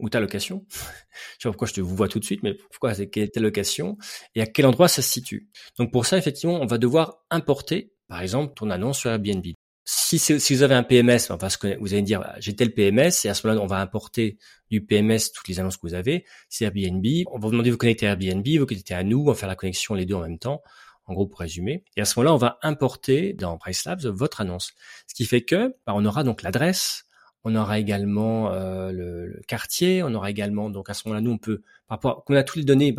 ou ta location. Je sais pas pourquoi je vous vois tout de suite, mais pourquoi c'est quelle est ta location et à quel endroit ça se situe. Donc pour ça, effectivement, on va devoir importer, par exemple, ton annonce sur Airbnb. Si vous avez un PMS, vous allez dire j'ai tel PMS, et à ce moment-là, on va importer du PMS toutes les annonces que vous avez. C'est Airbnb. On va vous demander de vous connecter à Airbnb, vous connecter à nous, on va faire la connexion les deux en même temps, en gros pour résumer. Et à ce moment-là, on va importer dans PriceLabs votre annonce. Ce qui fait que on aura donc l'adresse, on aura également le quartier, on aura également, donc à ce moment-là, nous on peut, par rapport, qu'on a toutes les données,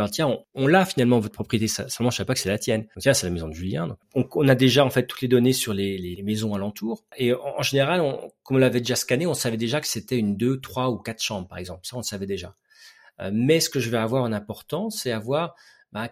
on l'a finalement votre propriété, seulement je ne savais pas que c'est la tienne. Donc tiens, c'est la maison de Julien. Donc on a déjà en fait toutes les données sur les maisons alentours. Et en général, comme on l'avait déjà scanné, on savait déjà que c'était 1, 2, 3 ou 4 chambres par exemple. Ça on le savait déjà. Mais ce que je vais avoir en important, c'est avoir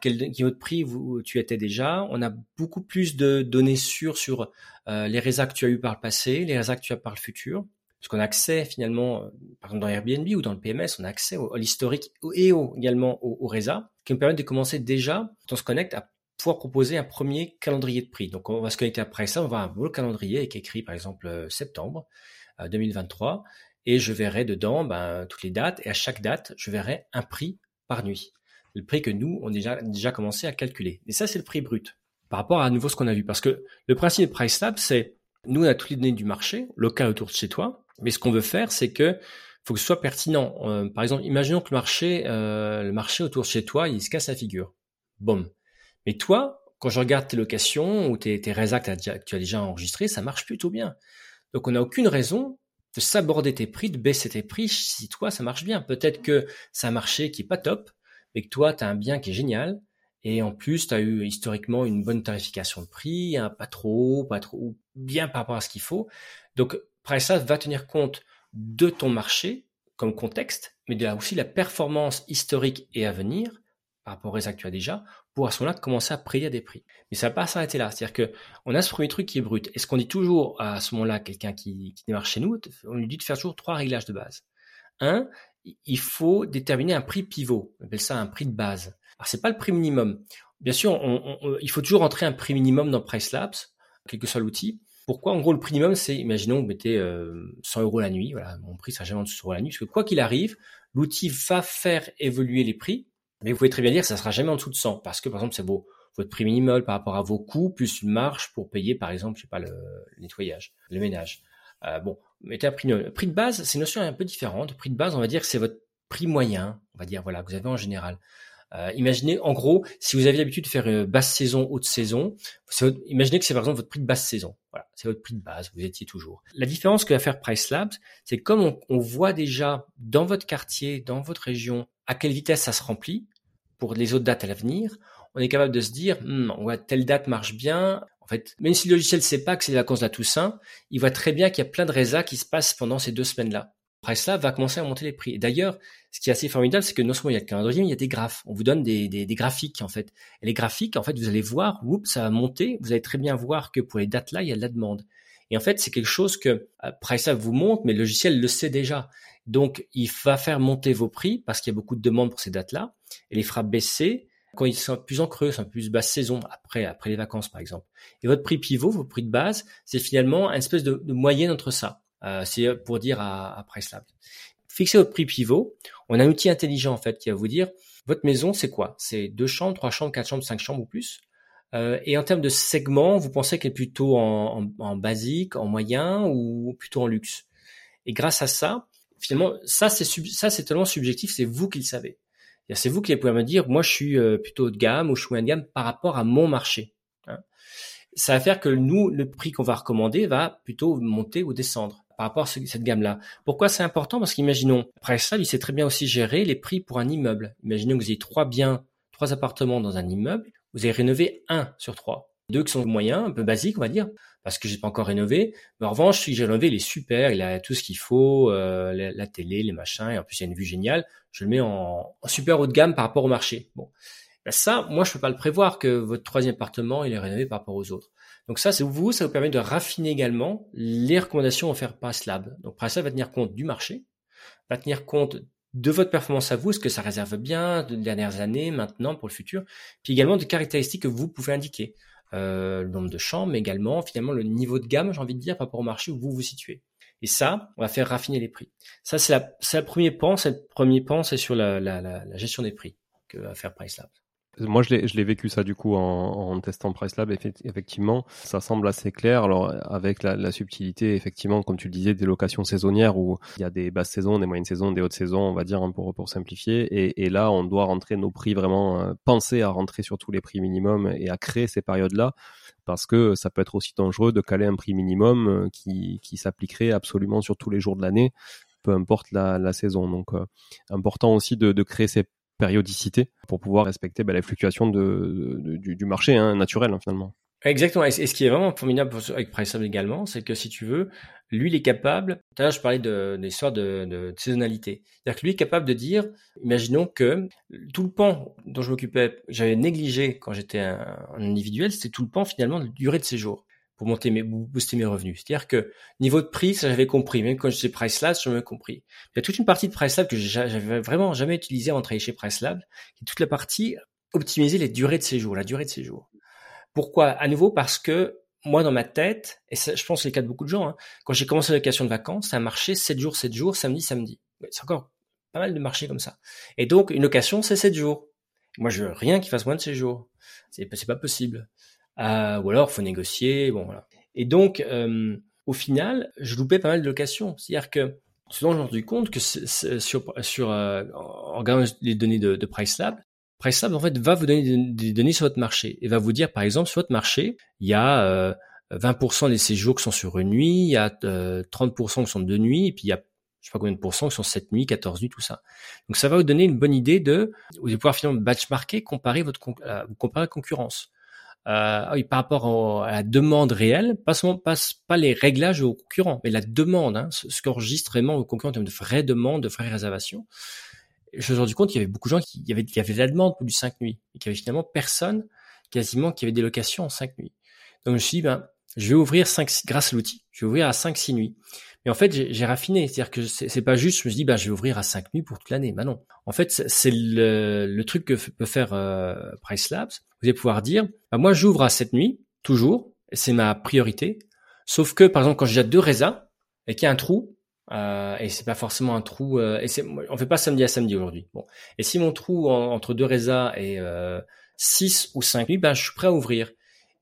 quel autre prix tu étais déjà. On a beaucoup plus de données sur les résas que tu as eu par le passé, les résas que tu as par le futur. Parce qu'on a accès finalement, par exemple dans Airbnb ou dans le PMS, on a accès à l'historique et également au RESA, qui nous permettent de commencer déjà, quand on se connecte, à pouvoir proposer un premier calendrier de prix. Donc on va se connecter après ça, on va avoir un beau calendrier qui est écrit par exemple septembre 2023, et je verrai dedans toutes les dates, et à chaque date, je verrai un prix par nuit. Le prix que nous, on a déjà commencé à calculer. Et ça, c'est le prix brut, par rapport à nouveau ce qu'on a vu. Parce que le principe de PriceLabs, c'est, nous, on a toutes les données du marché, local autour de chez toi, mais ce qu'on veut faire, c'est que faut que ce soit pertinent. Par exemple, imaginons que le marché autour de chez toi, il se casse la figure. Boum. Mais toi, quand je regarde tes locations ou tes résas que tu as déjà enregistrés, ça marche plutôt bien. Donc, on n'a aucune raison de saborder tes prix, de baisser tes prix si toi, ça marche bien. Peut-être que c'est un marché qui est pas top, mais que toi, tu as un bien qui est génial. Et en plus, tu as eu historiquement une bonne tarification de prix, pas trop, bien par rapport à ce qu'il faut. Donc, PriceLabs va tenir compte de ton marché comme contexte, mais de là aussi la performance historique et à venir par rapport à ça que tu as déjà, pour à ce moment-là commencer à prier à des prix. Mais ça ne va pas s'arrêter là, c'est-à-dire qu'on a ce premier truc qui est brut. Et ce qu'on dit toujours à ce moment-là, quelqu'un qui démarre chez nous, on lui dit de faire toujours 3 réglages de base. 1, il faut déterminer un prix pivot, on appelle ça un prix de base. Alors c'est pas le prix minimum. Bien sûr, il faut toujours entrer un prix minimum dans PriceLabs, quel que soit l'outil, Pourquoi, en gros, le prix minimum, c'est, imaginons, vous mettez 100 € la nuit. Voilà, mon prix sera jamais en dessous de 100 € la nuit, parce que quoi qu'il arrive, l'outil va faire évoluer les prix, mais vous pouvez très bien dire que ça sera jamais en dessous de 100, parce que, par exemple, c'est beau. Votre prix minimal par rapport à vos coûts, plus une marge pour payer, par exemple, je sais pas, le nettoyage, le ménage. Bon, mettez un prix minimum. Prix de base, c'est une notion un peu différente. Prix de base, on va dire que c'est votre prix moyen, on va dire, voilà, que vous avez en général. Imaginez, en gros, si vous avez l'habitude de faire basse saison, haute saison, imaginez que c'est par exemple votre prix de basse saison. Voilà, c'est votre prix de base, vous étiez toujours. La différence que va faire PriceLabs, c'est que comme on voit déjà dans votre quartier, dans votre région, à quelle vitesse ça se remplit pour les autres dates à l'avenir, on est capable de se dire, ouais, telle date marche bien. En fait, même si le logiciel sait pas que c'est les vacances de la Toussaint, il voit très bien qu'il y a plein de résas qui se passent pendant ces 2 semaines-là. PriceLabs va commencer à monter les prix. Et d'ailleurs, ce qui est assez formidable, c'est que non seulement il y a le calendrier, mais il y a des graphes. On vous donne des graphiques, en fait. Et les graphiques, en fait, vous allez voir, ça va monter. Vous allez très bien voir que pour les dates-là, il y a de la demande. Et en fait, c'est quelque chose que PriceLabs vous montre, mais le logiciel le sait déjà. Donc, il va faire monter vos prix parce qu'il y a beaucoup de demandes pour ces dates-là. Et les fera baisser quand ils sont plus en creux, sont plus basse saison, après les vacances, par exemple. Et votre prix pivot, vos prix de base, c'est finalement une espèce de moyenne entre ça. C'est pour dire à PriceLabs. Fixez votre prix pivot. On a un outil intelligent, en fait, qui va vous dire, votre maison, c'est quoi? C'est 2 chambres, 3 chambres, 4 chambres, 5 chambres ou plus. Et en termes de segment, vous pensez qu'elle est plutôt en basique, en moyen ou plutôt en luxe. Et grâce à ça, finalement, ça, c'est tellement subjectif, c'est vous qui le savez. C'est vous qui pouvez me dire, moi, je suis plutôt haut de gamme ou je suis moyen de gamme par rapport à mon marché. Ça va faire que nous, le prix qu'on va recommander va plutôt monter ou descendre par rapport à cette gamme-là. Pourquoi c'est important? Parce qu'imaginons, PriceLabs, il sait très bien aussi gérer les prix pour un immeuble. Imaginons que vous ayez 3 appartements dans un immeuble, vous avez rénové 1 sur 3. 2 qui sont moyens, un peu basiques, on va dire, parce que j'ai pas encore rénové. Mais en revanche, si j'ai rénové, il est super, il a tout ce qu'il faut, la télé, les machins, et en plus, il y a une vue géniale. Je le mets en super haut de gamme par rapport au marché. Bon. Ben ça, moi, je peux pas le prévoir que votre 3e appartement, il est rénové par rapport aux autres. Donc ça, ça vous permet de raffiner également les recommandations offertes par PriceLabs. Donc PriceLabs va tenir compte du marché, va tenir compte de votre performance à vous, est-ce que ça réserve bien des dernières années, maintenant, pour le futur, puis également des caractéristiques que vous pouvez indiquer. Le nombre de chambres, mais également, finalement, le niveau de gamme, j'ai envie de dire, par rapport au marché où vous vous situez. Et ça, on va faire raffiner les prix. Ça, c'est la première pan, c'est sur la gestion des prix que va faire PriceLabs. Moi, je l'ai vécu ça du coup en testant PriceLabs. Effectivement, ça semble assez clair. Alors, avec la subtilité, effectivement, comme tu le disais, des locations saisonnières où il y a des basses saisons, des moyennes saisons, des hautes saisons, on va dire, hein, pour simplifier. Et là, on doit rentrer nos prix vraiment, penser à rentrer sur tous les prix minimums et à créer ces périodes-là. Parce que ça peut être aussi dangereux de caler un prix minimum qui s'appliquerait absolument sur tous les jours de l'année, peu importe la saison. Donc, important aussi de créer ces périodicité pour pouvoir respecter les fluctuations du marché naturel finalement. Exactement. Et ce qui est vraiment formidable avec PriceLabs également, c'est que si tu veux, lui, il est capable, tout à l'heure, je parlais de l'histoire de saisonnalité. C'est-à-dire que lui est capable de dire, imaginons que tout le pan dont je m'occupais, j'avais négligé quand j'étais un individuel, c'était tout le pan finalement de durée de séjour pour booster mes revenus. C'est-à-dire que niveau de prix, ça j'avais compris. Même quand je disais PriceLabs, j'avais compris. Il y a toute une partie de PriceLabs que j'avais vraiment jamais utilisée avant de travailler chez PriceLabs, qui est toute la partie optimiser les durées de séjour, la durée de séjour. Pourquoi? À nouveau, parce que moi, dans ma tête, et ça, je pense que c'est le cas de beaucoup de gens, quand j'ai commencé la location de vacances, ça a marché 7 jours, samedi. C'est encore pas mal de marchés comme ça. Et donc, une location, c'est 7 jours. Moi, je veux rien qui fasse moins de 7 jours. C'est pas possible. Ou alors faut négocier, bon voilà. Et donc au final, je loupais pas mal de locations. C'est-à-dire que ce dont je me suis rendu compte que sur en regardant les données de PriceLabs, PriceLabs en fait va vous donner des données sur votre marché et va vous dire par exemple sur votre marché, il y a 20% des séjours qui sont sur une nuit, il y a 30% qui sont 2 nuits et puis il y a je sais pas combien de pourcents qui sont 7 nuits, 14 nuits, tout ça. Donc ça va vous donner une bonne idée vous allez pouvoir finalement benchmarker, comparer comparer la concurrence. Oui, par rapport à la demande réelle, pas les réglages aux concurrents, mais la demande, ce qu'enregistre vraiment aux concurrents en termes de vraies demandes, de vraies réservations. Je me suis rendu compte qu'il y avait beaucoup de gens qui avaient de la demande pour du 5 nuits et qu'il y avait finalement personne quasiment qui avait des locations en 5 nuits. Donc je me suis dit, je vais ouvrir 5, grâce à l'outil, je vais ouvrir à 5-6 nuits. Mais en fait, j'ai raffiné, c'est-à-dire que c'est pas juste, je me dis, je vais ouvrir à 5 nuits pour toute l'année. Non. En fait, c'est le truc que peut faire PriceLabs. Vous allez pouvoir dire, moi, j'ouvre à 7 nuits, toujours, c'est ma priorité. Sauf que, par exemple, quand je jette 2 raisins et qu'il y a un trou, et c'est pas forcément un trou, on fait pas samedi à samedi aujourd'hui. Bon. Et si mon trou entre 2 raisins et 6 ou 5 nuits, ben, je suis prêt à ouvrir.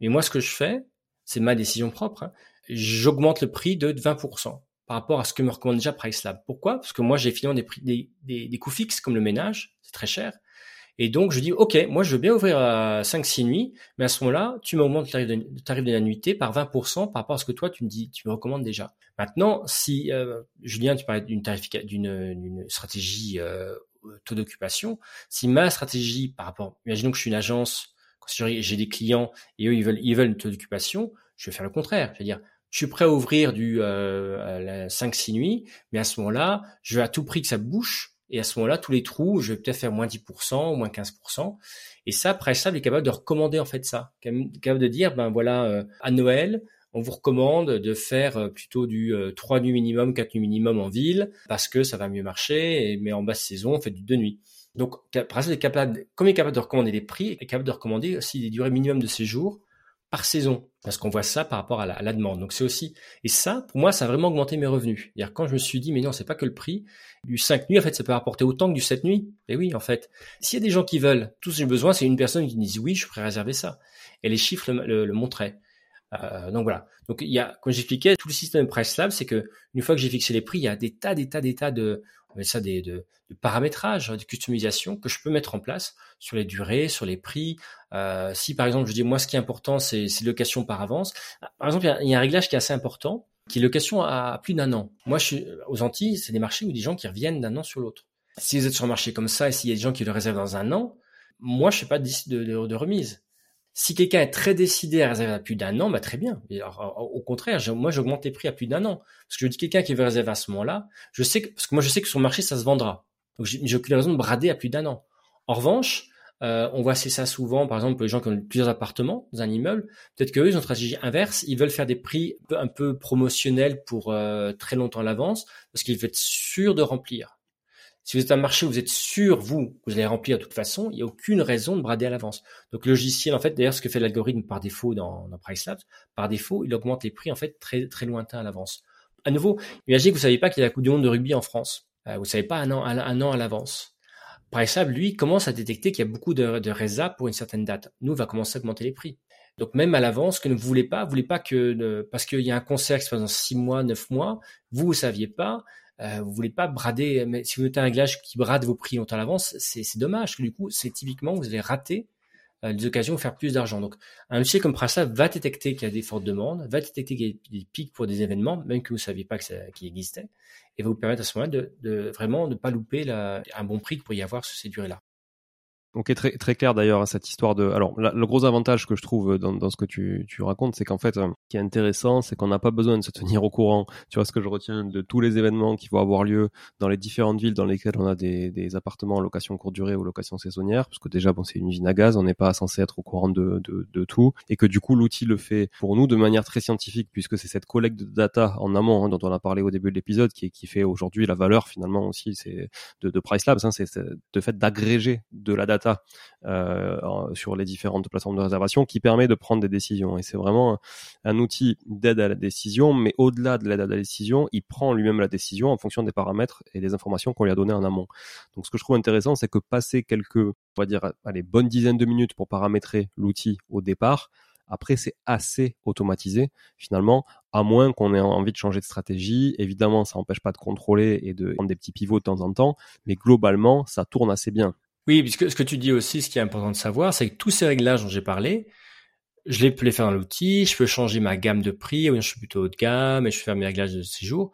Mais moi, ce que je fais, c'est ma décision propre, hein, j'augmente le prix de 20% par rapport à ce que me recommande déjà PriceLab. Pourquoi? Parce que moi, j'ai finalement des prix, des coûts fixes comme le ménage, c'est très cher. Et donc, je dis, OK, moi, je veux bien ouvrir à 5-6 nuits, mais à ce moment-là, tu m'augmentes le tarif de la nuitée par 20% par rapport à ce que toi, tu me dis, tu me recommandes déjà. Maintenant, si, Julien, tu parlais d'une stratégie taux d'occupation, si ma stratégie par rapport, imaginons que je suis une agence, j'ai des clients et eux, ils veulent une taux d'occupation, je vais faire le contraire. Je vais dire, je suis prêt à ouvrir du 5-6 nuits, mais à ce moment-là, je veux à tout prix que ça bouche. Et à ce moment-là, tous les trous, je vais peut-être faire moins 10%, moins 15%. Et ça, PriceLab est capable de recommander en fait ça. Capable de dire, ben voilà, à Noël, on vous recommande de faire plutôt du 3 nuits minimum, 4 nuits minimum en ville, parce que ça va mieux marcher, mais en basse saison, on fait du 2 nuits. Donc, PriceLab est capable, comme il est capable de recommander les prix, il est capable de recommander aussi des durées minimum de séjour par saison, parce qu'on voit ça par rapport à la demande. Donc c'est aussi, et ça, pour moi, ça a vraiment augmenté mes revenus. C'est-à-dire quand je me suis dit, mais non, c'est pas que le prix du 5 nuits, en fait, ça peut rapporter autant que du 7 nuits. Et oui, en fait, s'il y a des gens qui veulent, tout ce que j'ai besoin, c'est une personne qui me dise oui, je suis prêt à réserver ça. Et les chiffres le montraient. Donc voilà. Donc il y a, comme j'expliquais, tout le système de PriceLab, c'est que une fois que j'ai fixé les prix, il y a des tas de paramétrage, de customisation que je peux mettre en place sur les durées, sur les prix. Si par exemple je dis moi ce qui est important c'est location par avance. Par exemple il y a un réglage qui est assez important, qui est location à plus d'un an. Moi je suis aux Antilles, c'est des marchés où des gens qui reviennent d'un an sur l'autre. Si vous êtes sur un marché comme ça et s'il y a des gens qui le réservent dans un an, moi je fais pas de remise. Si quelqu'un est très décidé à réserver à plus d'un an, bah très bien. Alors, au contraire, moi, j'augmente les prix à plus d'un an. Parce que je dis quelqu'un qui veut réserver à ce moment-là, je sais que sur le marché, ça se vendra. Donc, j'ai aucune raison de brader à plus d'un an. En revanche, on voit c'est ça souvent, par exemple, les gens qui ont plusieurs appartements dans un immeuble, peut-être qu'eux, ils ont une stratégie inverse. Ils veulent faire des prix un peu promotionnels pour très longtemps à l'avance parce qu'ils veulent être sûrs de remplir. Si vous êtes un marché où vous êtes sûr, vous allez remplir de toute façon, il n'y a aucune raison de brader à l'avance. Donc, le logiciel, en fait, d'ailleurs, ce que fait l'algorithme par défaut dans PriceLabs, par défaut, il augmente les prix, en fait, très, très lointains à l'avance. À nouveau, imaginez que vous ne saviez pas qu'il y a la Coupe du Monde de rugby en France. Vous ne savez pas un an à l'avance. PriceLabs, lui, commence à détecter qu'il y a beaucoup de résa pour une certaine date. Nous, on va commencer à augmenter les prix. Donc, même à l'avance, que vous ne voulez pas que, parce qu'il y a un concert qui se passe dans 6 mois, 9 mois, vous ne saviez pas, vous voulez pas brader, mais si vous mettez un réglage qui brade vos prix longtemps à l'avance, c'est dommage, parce que du coup, c'est typiquement, vous allez rater les occasions de faire plus d'argent. Donc, un logiciel comme PriceLab va détecter qu'il y a des fortes demandes, va détecter qu'il y a des pics pour des événements, même que vous saviez pas qu'il existait, et va vous permettre à ce moment-là de vraiment ne pas louper un bon prix qu'il pourrait y avoir sur ces durées-là. Ok, très, très clair d'ailleurs à cette histoire de... Alors, le gros avantage que je trouve dans ce que tu racontes, c'est qu'en fait, ce qui est intéressant, c'est qu'on n'a pas besoin de se tenir au courant. Tu vois, ce que je retiens de tous les événements qui vont avoir lieu dans les différentes villes dans lesquelles on a des appartements en location courte durée ou location saisonnière, parce que déjà, bon, c'est une usine à gaz, on n'est pas censé être au courant de tout, et que du coup, l'outil le fait pour nous de manière très scientifique, puisque c'est cette collecte de data en amont, hein, dont on a parlé au début de l'épisode, qui fait aujourd'hui la valeur finalement aussi c'est de PriceLabs, hein, c'est le fait d'agréger de la data sur les différentes plateformes de réservation qui permet de prendre des décisions. Et c'est vraiment un outil d'aide à la décision, mais au-delà de l'aide à la décision, il prend lui-même la décision en fonction des paramètres et des informations qu'on lui a données en amont. Donc ce que je trouve intéressant, c'est que passer bonnes dizaines de minutes pour paramétrer l'outil au départ, après, c'est assez automatisé, finalement, à moins qu'on ait envie de changer de stratégie. Évidemment, ça n'empêche pas de contrôler et de prendre des petits pivots de temps en temps, mais globalement, ça tourne assez bien. Oui, puisque ce que tu dis aussi, ce qui est important de savoir, c'est que tous ces réglages dont j'ai parlé, je peux les faire dans l'outil, je peux changer ma gamme de prix, je suis plutôt haut de gamme, et je peux faire mes réglages de séjour.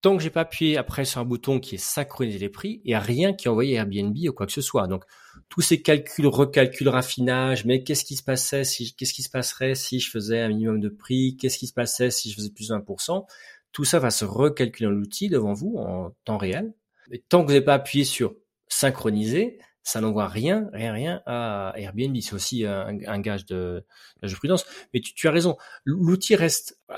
Tant que j'ai pas appuyé après sur un bouton qui est synchroniser les prix, il n'y a rien qui est envoyé à Airbnb ou quoi que ce soit. Donc, tous ces calculs, recalculs, raffinages, mais qu'est-ce qui se passerait si je faisais un minimum de prix, qu'est-ce qui se passait si je faisais plus de 1%, tout ça va se recalculer dans l'outil devant vous en temps réel. Et tant que vous n'avez pas appuyé sur synchroniser, ça n'envoie rien à Airbnb. C'est aussi un gage de prudence. Mais tu as raison. L'outil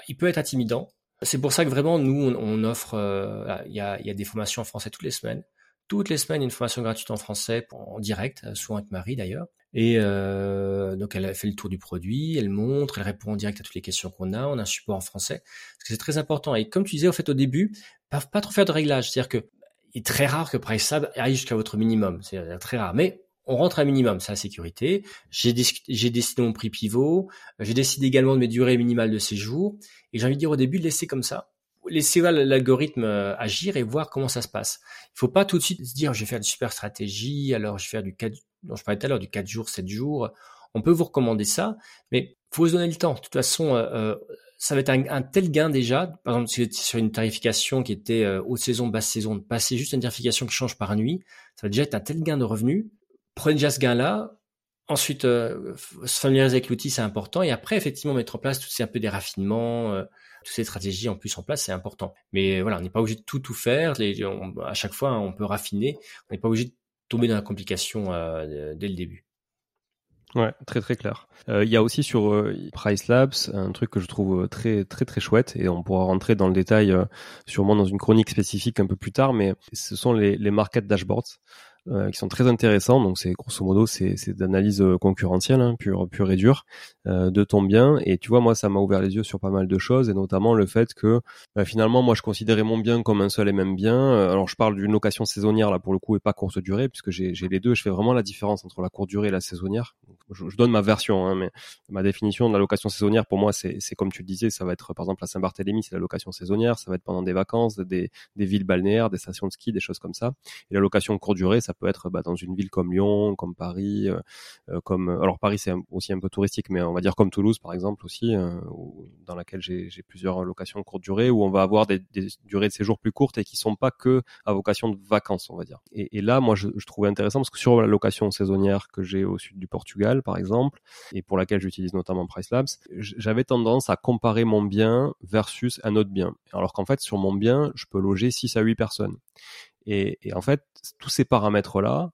il peut être intimidant. C'est pour ça que vraiment, nous, on offre, il y a des formations en français toutes les semaines. Toutes les semaines, il y a une formation gratuite en français en direct, souvent avec Marie d'ailleurs. Et donc elle fait le tour du produit, elle montre, elle répond en direct à toutes les questions qu'on a. On a un support en français, parce que c'est très important. Et comme tu disais, au fait, au début, pas trop faire de réglages. C'est-à-dire que il est très rare que PriceLabs arrive jusqu'à votre minimum. C'est très rare, mais on rentre à un minimum, c'est la sécurité. J'ai décidé mon prix pivot, j'ai décidé également de mes durées minimales de séjour. Et j'ai envie de dire au début de laisser comme ça. Laissez l'algorithme agir et voir comment ça se passe. Il faut pas tout de suite se dire, je vais faire une super stratégie, alors je vais faire du 4, dont je parlais tout à l'heure, du 4 jours, 7 jours. On peut vous recommander ça, mais faut se donner le temps. De toute façon, ça va être un tel gain déjà. Par exemple, si vous étiez sur une tarification qui était haute saison, basse saison, de passer juste une tarification qui change par nuit, ça va déjà être un tel gain de revenus. Prenez déjà ce gain-là. Ensuite, se familiariser avec l'outil, c'est important. Et après, effectivement, mettre en place tous ces un peu des raffinements, toutes ces stratégies en plus en place, c'est important. Mais voilà, on n'est pas obligé de tout faire. À chaque fois, hein, on peut raffiner. On n'est pas obligé de tomber dans la complication dès le début. Ouais, très très clair. Il y a aussi sur PriceLabs un truc que je trouve très très très chouette, et on pourra rentrer dans le détail sûrement dans une chronique spécifique un peu plus tard, mais ce sont les market dashboards qui sont très intéressants. Donc c'est grosso modo c'est d'analyse concurrentielle, hein, pure et dure de ton bien. Et tu vois, moi ça m'a ouvert les yeux sur pas mal de choses, et notamment le fait que finalement moi je considérais mon bien comme un seul et même bien. Alors je parle d'une location saisonnière là pour le coup, et pas courte durée, puisque j'ai les deux. Je fais vraiment la différence entre la courte durée et la saisonnière. Je donne ma version, hein, mais ma définition de la location saisonnière, pour moi, c'est comme tu le disais, ça va être, par exemple, à Saint-Barthélemy, c'est la location saisonnière, ça va être pendant des vacances, des villes balnéaires, des stations de ski, des choses comme ça. Et la location courte durée, ça peut être dans une ville comme Lyon, comme Paris, alors Paris, c'est aussi un peu touristique, mais on va dire comme Toulouse, par exemple, aussi, dans laquelle j'ai plusieurs locations courte durée, où on va avoir des durées de séjour plus courtes et qui sont pas que à vocation de vacances, on va dire. Et là, moi, je trouvais intéressant, parce que sur la location saisonnière que j'ai au sud du Portugal, par exemple, et pour laquelle j'utilise notamment PriceLabs, j'avais tendance à comparer mon bien versus un autre bien. Alors qu'en fait, sur mon bien, je peux loger 6 à 8 personnes. Et en fait, tous ces paramètres-là,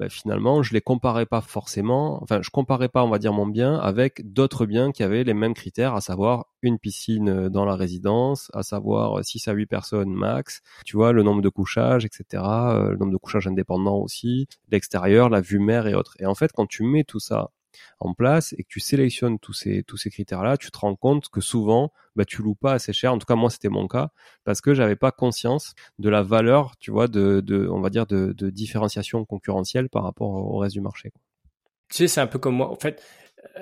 ben finalement, je les comparais pas forcément. Enfin, je comparais pas, on va dire, mon bien avec d'autres biens qui avaient les mêmes critères, à savoir une piscine dans la résidence, à savoir 6 à 8 personnes max. Tu vois, le nombre de couchages, etc. Le nombre de couchages indépendants aussi, l'extérieur, la vue mer et autres. Et en fait, quand tu mets tout ça en place et que tu sélectionnes tous ces critères-là, tu te rends compte que souvent, bah, tu loues pas assez cher. En tout cas, moi, c'était mon cas, parce que j'avais pas conscience de la valeur, tu vois, on va dire, de différenciation concurrentielle par rapport au reste du marché. Tu sais, c'est un peu comme moi. En fait,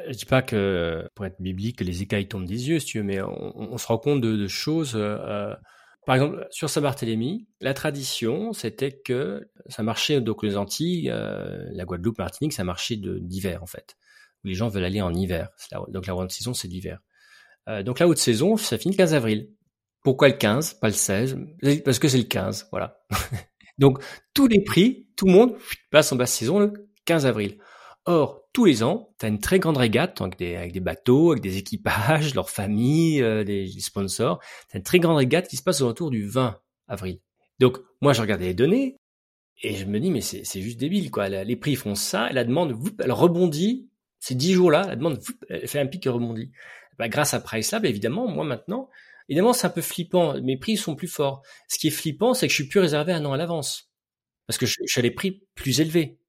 je dis pas que, pour être biblique, les écailles tombent des yeux, si tu veux, mais on se rend compte de choses. Par exemple, sur Saint-Barthélemy, la tradition, c'était que ça marchait, donc les Antilles, la Guadeloupe, Martinique, ça marchait d'hiver, en fait. Où les gens veulent aller en hiver. Donc la haute saison, c'est l'hiver. Donc la haute saison, ça finit le 15 avril. Pourquoi le 15, pas le 16? Parce que c'est le 15, voilà. Donc tous les prix, tout le monde passe en basse saison le 15 avril. Or, tous les ans, tu as une très grande régate avec des bateaux, avec des équipages, leurs familles, des sponsors. Tu as une très grande régate qui se passe autour du 20 avril. Donc moi, je regardais les données et je me dis, mais c'est juste débile, quoi. Les prix font ça et la demande, elle rebondit. Ces 10 jours-là, la demande fait un pic et rebondit. Bah, grâce à PriceLabs, évidemment, moi maintenant, évidemment, c'est un peu flippant. Mes prix sont plus forts. Ce qui est flippant, c'est que je suis plus réservé un an à l'avance parce que je suis à des prix plus élevés.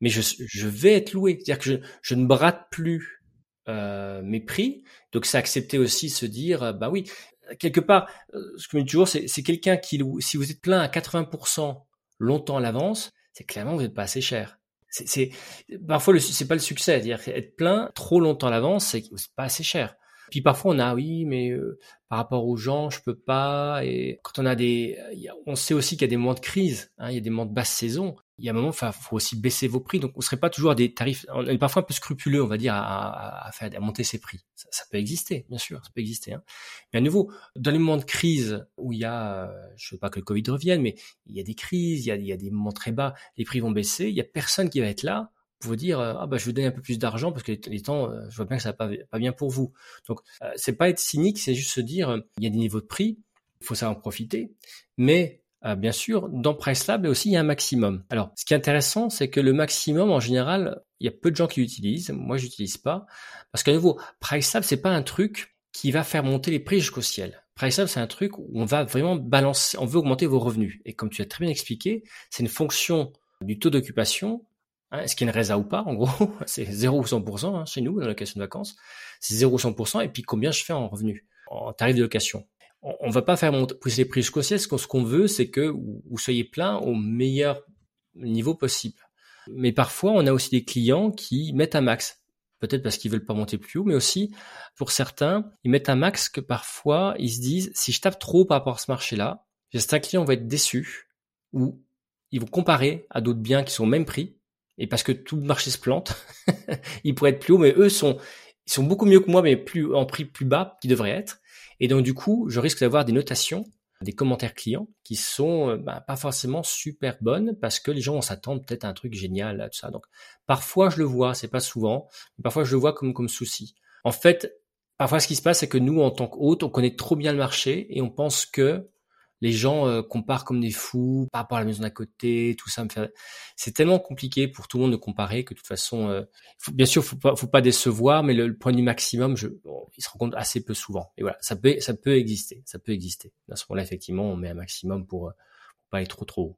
Mais je vais être loué. C'est-à-dire que je ne brade plus mes prix. Donc, c'est accepter aussi se dire, bah oui, quelque part, ce que je dis toujours, c'est quelqu'un qui loue. Si vous êtes plein à 80% longtemps à l'avance, c'est clairement vous n'êtes pas assez cher. Parfois, c'est pas le succès. C'est-à-dire être plein trop longtemps à l'avance, c'est pas assez cher. Puis parfois, on a, oui, mais par rapport aux gens, je peux pas. Et quand on a on sait aussi qu'il y a des moments de crise, hein, il y a des moments de basse saison. Il y a un moment, faut aussi baisser vos prix. Donc, on serait pas toujours à des tarifs, on est parfois un peu scrupuleux, on va dire, à monter ses prix. Ça peut exister, bien sûr, ça peut exister, hein. Mais à nouveau, dans les moments de crise où il y a, je veux pas que le Covid revienne, mais il y a des crises, il y a des moments très bas, les prix vont baisser, il y a personne qui va être là pour vous dire, ah, bah, je vais donner un peu plus d'argent parce que les temps, je vois bien que ça va pas bien pour vous. Donc, c'est pas être cynique, c'est juste se dire, il y a des niveaux de prix, il faut savoir en profiter, mais bien sûr, dans PriceLabs aussi, il y a un maximum. Alors, ce qui est intéressant, c'est que le maximum, en général, il y a peu de gens qui l'utilisent. Moi, je n'utilise pas. Parce qu'à nouveau, PriceLabs, c'est pas un truc qui va faire monter les prix jusqu'au ciel. PriceLabs, c'est un truc où on va vraiment balancer, on veut augmenter vos revenus. Et comme tu as très bien expliqué, c'est une fonction du taux d'occupation Est-ce qu'il y a une résa ou pas, en gros? C'est 0 ou 100% chez nous, la location de vacances. C'est 0 ou 100%, et puis combien je fais en revenu, en tarif de location. On ne va pas faire pousser les prix jusqu'au ciel. Ce qu'on veut, c'est que vous soyez plein au meilleur niveau possible. Mais parfois, on a aussi des clients qui mettent un max. Peut-être parce qu'ils veulent pas monter plus haut, mais aussi, pour certains, ils mettent un max que parfois, ils se disent, si je tape trop par rapport à ce marché-là, certains clients vont être déçus, ou ils vont comparer à d'autres biens qui sont au même prix, et parce que tout le marché se plante, ils pourraient être plus haut, mais eux ils sont beaucoup mieux que moi, mais plus en prix plus bas qu'ils devraient être. Et donc, du coup, je risque d'avoir des notations, des commentaires clients qui sont pas forcément super bonnes parce que les gens s'attendent peut-être à un truc génial, tout ça. Donc, parfois, je le vois, c'est pas souvent, mais parfois, je le vois comme souci. En fait, parfois, ce qui se passe, c'est que nous, en tant qu'hôtes, on connaît trop bien le marché et on pense que les gens comparent comme des fous par rapport à la maison d'à côté, tout ça. C'est tellement compliqué pour tout le monde de comparer que de toute façon, bien sûr, faut pas décevoir, mais le point du maximum, il se rencontre assez peu souvent. Et voilà, ça peut exister. À ce moment-là, effectivement, on met un maximum pour pas aller trop haut.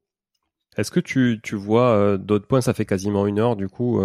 Est-ce que tu vois d'autres points? Ça fait quasiment une heure, du coup,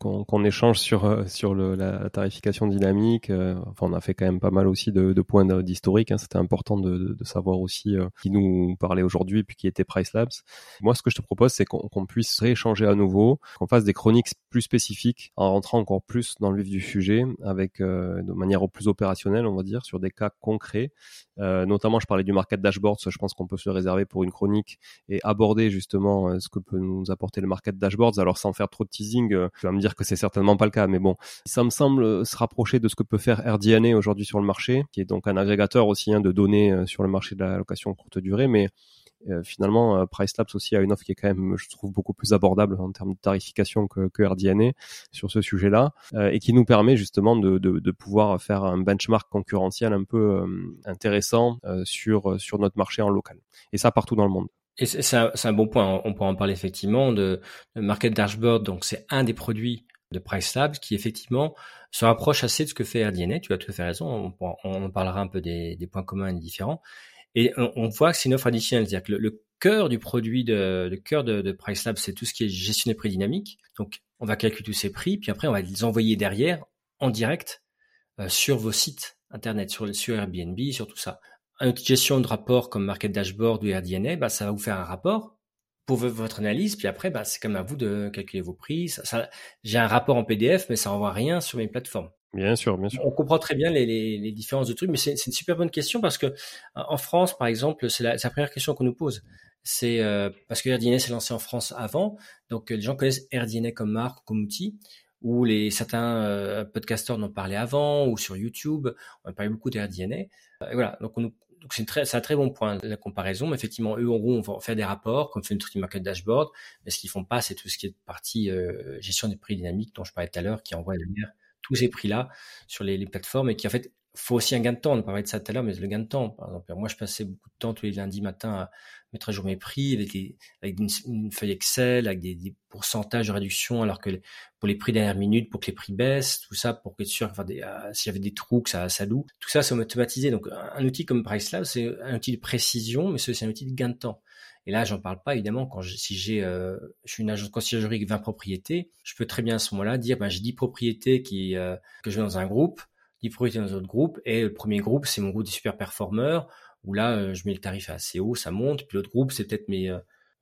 qu'on échange sur la tarification dynamique. Enfin, on a fait quand même pas mal aussi de points d'historique. C'était important de savoir aussi qui nous parlait aujourd'hui et puis qui était PriceLabs. Moi, ce que je te propose, c'est qu'on puisse rééchanger à nouveau, qu'on fasse des chroniques plus spécifiques en rentrant encore plus dans le vif du sujet avec de manière plus opérationnelle, on va dire, sur des cas concrets. Notamment, je parlais du market dashboard. Je pense qu'on peut se le réserver pour une chronique et aborder justement ce que peut nous apporter le market dashboards. Alors, sans faire trop de teasing, tu vas me dire que c'est certainement pas le cas, mais bon, ça me semble se rapprocher de ce que peut faire AirDNA aujourd'hui sur le marché, qui est donc un agrégateur aussi de données sur le marché de la location courte durée, mais finalement, PriceLabs aussi a une offre qui est quand même, je trouve, beaucoup plus abordable en termes de tarification que AirDNA sur ce sujet-là, et qui nous permet justement de pouvoir faire un benchmark concurrentiel un peu intéressant sur notre marché en local, et ça partout dans le monde. Et c'est un bon point, on peut en parler effectivement de Market Dashboard, donc c'est un des produits de PriceLabs qui effectivement se rapproche assez de ce que fait AirDNA, tu as tout à fait raison, on parlera un peu des points communs et différents, et on voit que c'est une offre additionnelle, c'est-à-dire que le cœur du produit, le cœur de PriceLabs, c'est tout ce qui est gestion des prix dynamiques, donc on va calculer tous ces prix, puis après on va les envoyer derrière en direct sur vos sites internet, sur Airbnb, sur tout ça. Un outil de gestion de rapport comme Market Dashboard ou AirDNA, ça va vous faire un rapport pour votre analyse, puis après, c'est comme à vous de calculer vos prix. J'ai un rapport en PDF, mais ça n'envoie rien sur mes plateformes. Bien sûr, bien sûr. On comprend très bien les différences de trucs, mais c'est une super bonne question parce que en France, par exemple, c'est la première question qu'on nous pose. C'est parce que AirDNA s'est lancé en France avant, donc les gens connaissent AirDNA comme marque, comme outil, ou certains podcasteurs en ont parlé avant, ou sur YouTube, on a parlé beaucoup d'AirDNA. Voilà, donc donc c'est un très bon point, la comparaison. Mais effectivement, eux, en gros, on va faire des rapports, comme fait une truc market dashboard. Mais ce qu'ils font pas, c'est tout ce qui est partie gestion des prix dynamiques dont je parlais tout à l'heure, qui envoie derrière tous ces prix-là sur les plateformes et qui, en fait, faut aussi un gain de temps. On parlait de ça tout à l'heure, mais le gain de temps. Par exemple, moi, je passais beaucoup de temps tous les lundis matin à mettre à jour mes prix avec une feuille Excel, avec des pourcentages de réduction, alors que pour les prix dernière minute, pour que les prix baissent, tout ça, pour être sûr, s'il y avait des trous, que ça loue. Tout ça, c'est automatisé. Donc, un outil comme PriceLabs, c'est un outil de précision, mais c'est un outil de gain de temps. Et là, j'en parle pas, évidemment, je suis une agence de conciergerie avec 20 propriétés, je peux très bien à ce moment-là dire, j'ai 10 propriétés que je vais dans un groupe, 10 propriétés dans un autre groupe, et le premier groupe, c'est mon groupe des super performeurs, où là, je mets le tarif assez haut, ça monte, puis l'autre groupe, c'est peut-être mes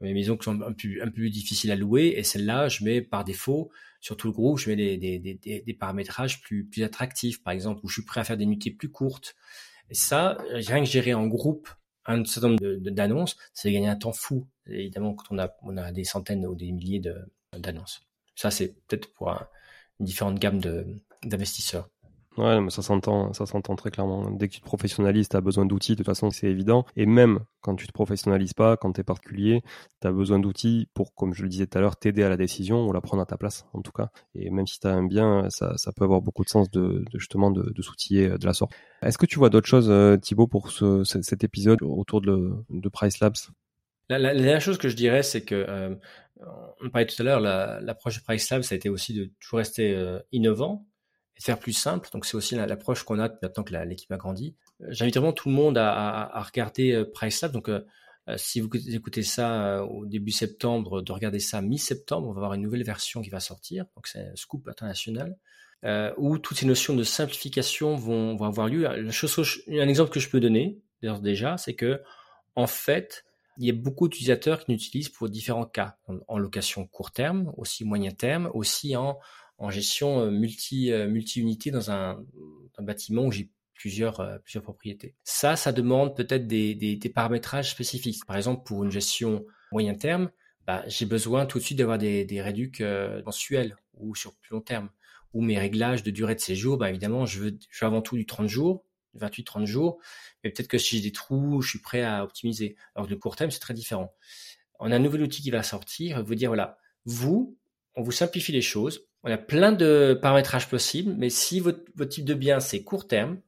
maisons qui sont un peu plus difficiles à louer, et celle-là, je mets par défaut, sur tout le groupe, je mets des paramétrages plus attractifs, par exemple, où je suis prêt à faire des nuitées plus courtes. Et ça, rien que gérer en groupe un certain nombre d'annonces, c'est gagner un temps fou. Et évidemment, quand on a des centaines ou des milliers d'annonces. Ça, c'est peut-être pour une différente gamme d'investisseurs. Ouais, mais ça s'entend très clairement. Dès que tu te professionnalises, tu as besoin d'outils, de toute façon, c'est évident. Et même quand tu te professionnalises pas, quand tu es particulier, tu as besoin d'outils pour, comme je le disais tout à l'heure, t'aider à la décision ou la prendre à ta place, en tout cas. Et même si tu as un bien, ça peut avoir beaucoup de sens justement de s'outiller de la sorte. Est-ce que tu vois d'autres choses, Thibault, pour cet épisode autour de PriceLabs? La dernière chose que je dirais, c'est que, on parlait tout à l'heure, l'approche de PriceLabs, ça a été aussi de toujours rester innovant. Faire plus simple, donc c'est aussi l'approche qu'on a maintenant que l'équipe a grandi. J'invite vraiment tout le monde à regarder PriceLabs, donc Si vous écoutez ça au début septembre, de regarder ça mi-septembre, on va avoir une nouvelle version qui va sortir, donc c'est un scoop international, où toutes ces notions de simplification vont avoir lieu. Un exemple que je peux donner, d'ailleurs déjà, c'est que en fait, il y a beaucoup d'utilisateurs qui l'utilisent pour différents cas, en location court terme, aussi moyen terme, aussi en gestion multi-unité dans un bâtiment où j'ai plusieurs propriétés. Ça demande peut-être des paramétrages spécifiques. Par exemple, pour une gestion moyen terme, j'ai besoin tout de suite d'avoir des réducs mensuels ou sur plus long terme. Ou mes réglages de durée de séjour, évidemment, je veux avant tout du 30 jours, 28-30 jours, mais peut-être que si j'ai des trous, je suis prêt à optimiser. Alors que le court terme, c'est très différent. On a un nouvel outil qui va sortir, vous dire, voilà, on vous simplifie les choses, on a plein de paramétrages possibles, mais si votre type de bien, c'est court terme,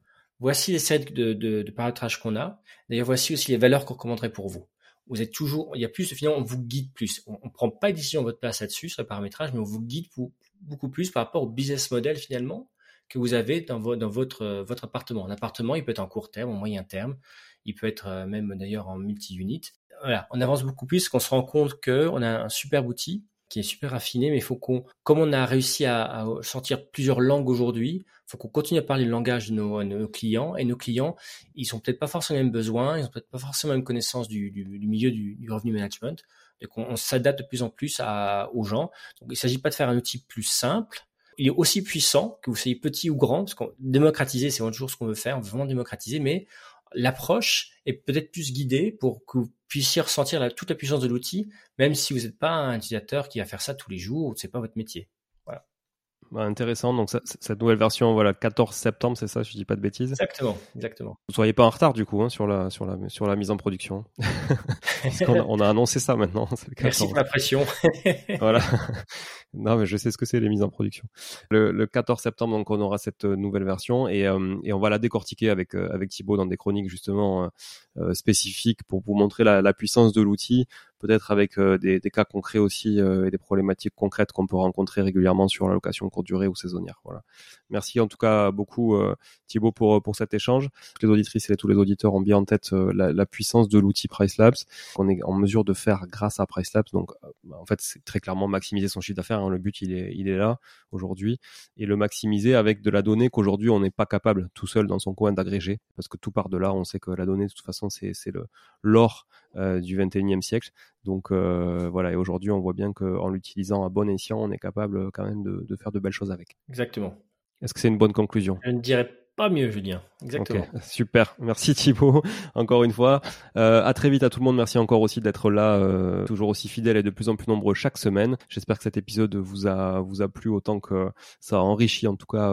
voici les séries de paramétrages qu'on a. D'ailleurs, voici aussi les valeurs qu'on recommanderait pour vous. Vous êtes toujours, il y a plus, finalement, on vous guide plus. On ne prend pas de décision à votre place là-dessus, sur le paramétrage, mais on vous guide beaucoup plus par rapport au business model, finalement, que vous avez dans votre appartement. Un appartement, il peut être en court terme, en moyen terme. Il peut être même, d'ailleurs, en multi-unit. Voilà, on avance beaucoup plus, qu'on se rend compte qu'on a un superbe outil qui est super raffiné, mais comme on a réussi à sortir plusieurs langues aujourd'hui, faut qu'on continue à parler le langage de nos clients, et nos clients, ils sont peut-être pas forcément les mêmes besoins, ils ont peut-être pas forcément la même connaissance du milieu du revenu management, donc on s'adapte de plus en plus aux gens. Donc il s'agit pas de faire un outil plus simple, il est aussi puissant, que vous soyez petit ou grand, parce que démocratiser, c'est toujours ce qu'on veut faire, on veut vraiment démocratiser, mais l'approche est peut-être plus guidée pour que vous puissiez ressentir toute la puissance de l'outil, même si vous n'êtes pas un utilisateur qui va faire ça tous les jours ou ce n'est pas votre métier. Voilà. Intéressant. Donc, cette nouvelle version, voilà, 14 septembre, c'est ça, je ne dis pas de bêtises. Exactement. Vous ne soyez pas en retard, du coup, hein, sur la mise en production. Parce qu'on a annoncé ça maintenant. Merci de ma pression. Voilà. Non, mais je sais ce que c'est, les mises en production. Le 14 septembre, donc, on aura cette nouvelle version et on va la décortiquer avec Thibault dans des chroniques, justement, spécifiques pour vous montrer la puissance de l'outil, peut-être avec des cas concrets aussi et des problématiques concrètes qu'on peut rencontrer régulièrement sur la location courte durée ou saisonnière. Voilà. Merci en tout cas beaucoup, Thibault, pour cet échange. Les auditrices et tous les auditeurs ont bien en tête la puissance de l'outil PriceLabs qu'on est en mesure de faire grâce à PriceLabs. Donc, en fait, c'est très clairement maximiser son chiffre d'affaires. Le but, il est là aujourd'hui, et le maximiser avec de la donnée qu'aujourd'hui on n'est pas capable tout seul dans son coin d'agréger, parce que tout part de là. On sait que la donnée, de toute façon, c'est l'or du 21e siècle. Donc voilà, et aujourd'hui on voit bien qu'en l'utilisant à bon escient, on est capable quand même de faire de belles choses avec. Exactement. Est-ce que c'est une bonne conclusion? Je ne dirais pas mieux, Julien. Exactement. Okay, super. Merci Thibault, encore une fois. À très vite à tout le monde. Merci encore aussi d'être là, toujours aussi fidèles et de plus en plus nombreux chaque semaine. J'espère que cet épisode vous a plu autant que ça a enrichi, en tout cas,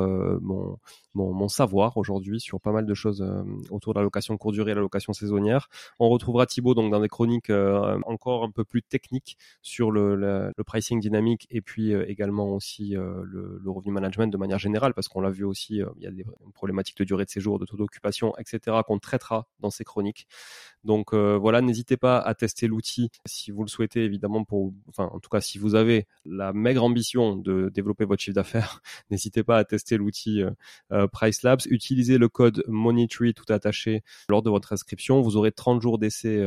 mon savoir aujourd'hui sur pas mal de choses autour de la location courte durée et la location saisonnière. On retrouvera Thibault donc dans des chroniques encore un peu plus techniques sur le pricing dynamique et puis également aussi le revenu management de manière générale, parce qu'on l'a vu aussi, il y a des problématiques de durée de séjour, de taux d'occupation, etc. qu'on traitera dans ces chroniques. Donc voilà, n'hésitez pas à tester l'outil si vous le souhaitez, évidemment, en tout cas si vous avez la maigre ambition de développer votre chiffre d'affaires, n'hésitez pas à tester l'outil PriceLabs. Utilisez le code Money Tree tout attaché lors de votre inscription. Vous aurez 30 jours d'essai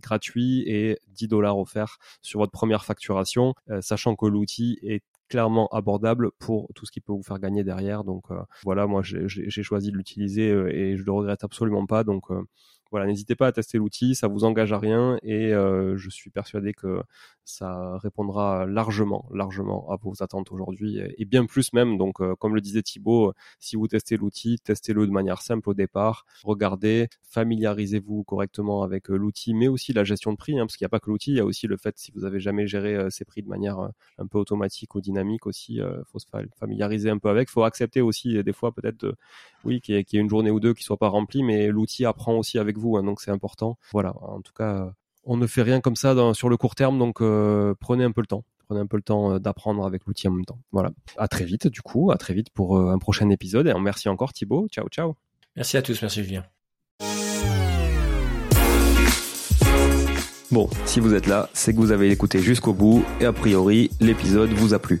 gratuit et $10 offerts sur votre première facturation, sachant que l'outil est clairement abordable pour tout ce qui peut vous faire gagner derrière. Donc voilà, moi j'ai choisi de l'utiliser et je le regrette absolument pas. Donc voilà, n'hésitez pas à tester l'outil, ça vous engage à rien et je suis persuadé que ça répondra largement à vos attentes aujourd'hui et bien plus même. Donc comme le disait Thibault, si vous testez l'outil, testez-le de manière simple au départ, regardez, familiarisez-vous correctement avec l'outil, mais aussi la gestion de prix, hein, parce qu'il n'y a pas que l'outil, il y a aussi le fait, si vous n'avez jamais géré ces prix de manière un peu automatique ou dynamique aussi, il faut se familiariser un peu avec, il faut accepter aussi des fois peut-être qu'il y ait une journée ou deux qui ne soit pas remplie, mais l'outil apprend aussi avec vous, hein, donc c'est important. Voilà, en tout cas, on ne fait rien comme ça sur le court terme, donc prenez un peu le temps d'apprendre avec l'outil en même temps. Voilà, à très vite pour un prochain épisode, et merci encore Thibault, ciao. Merci à tous, merci Julien. Bon, si vous êtes là, c'est que vous avez écouté jusqu'au bout, et a priori, l'épisode vous a plu.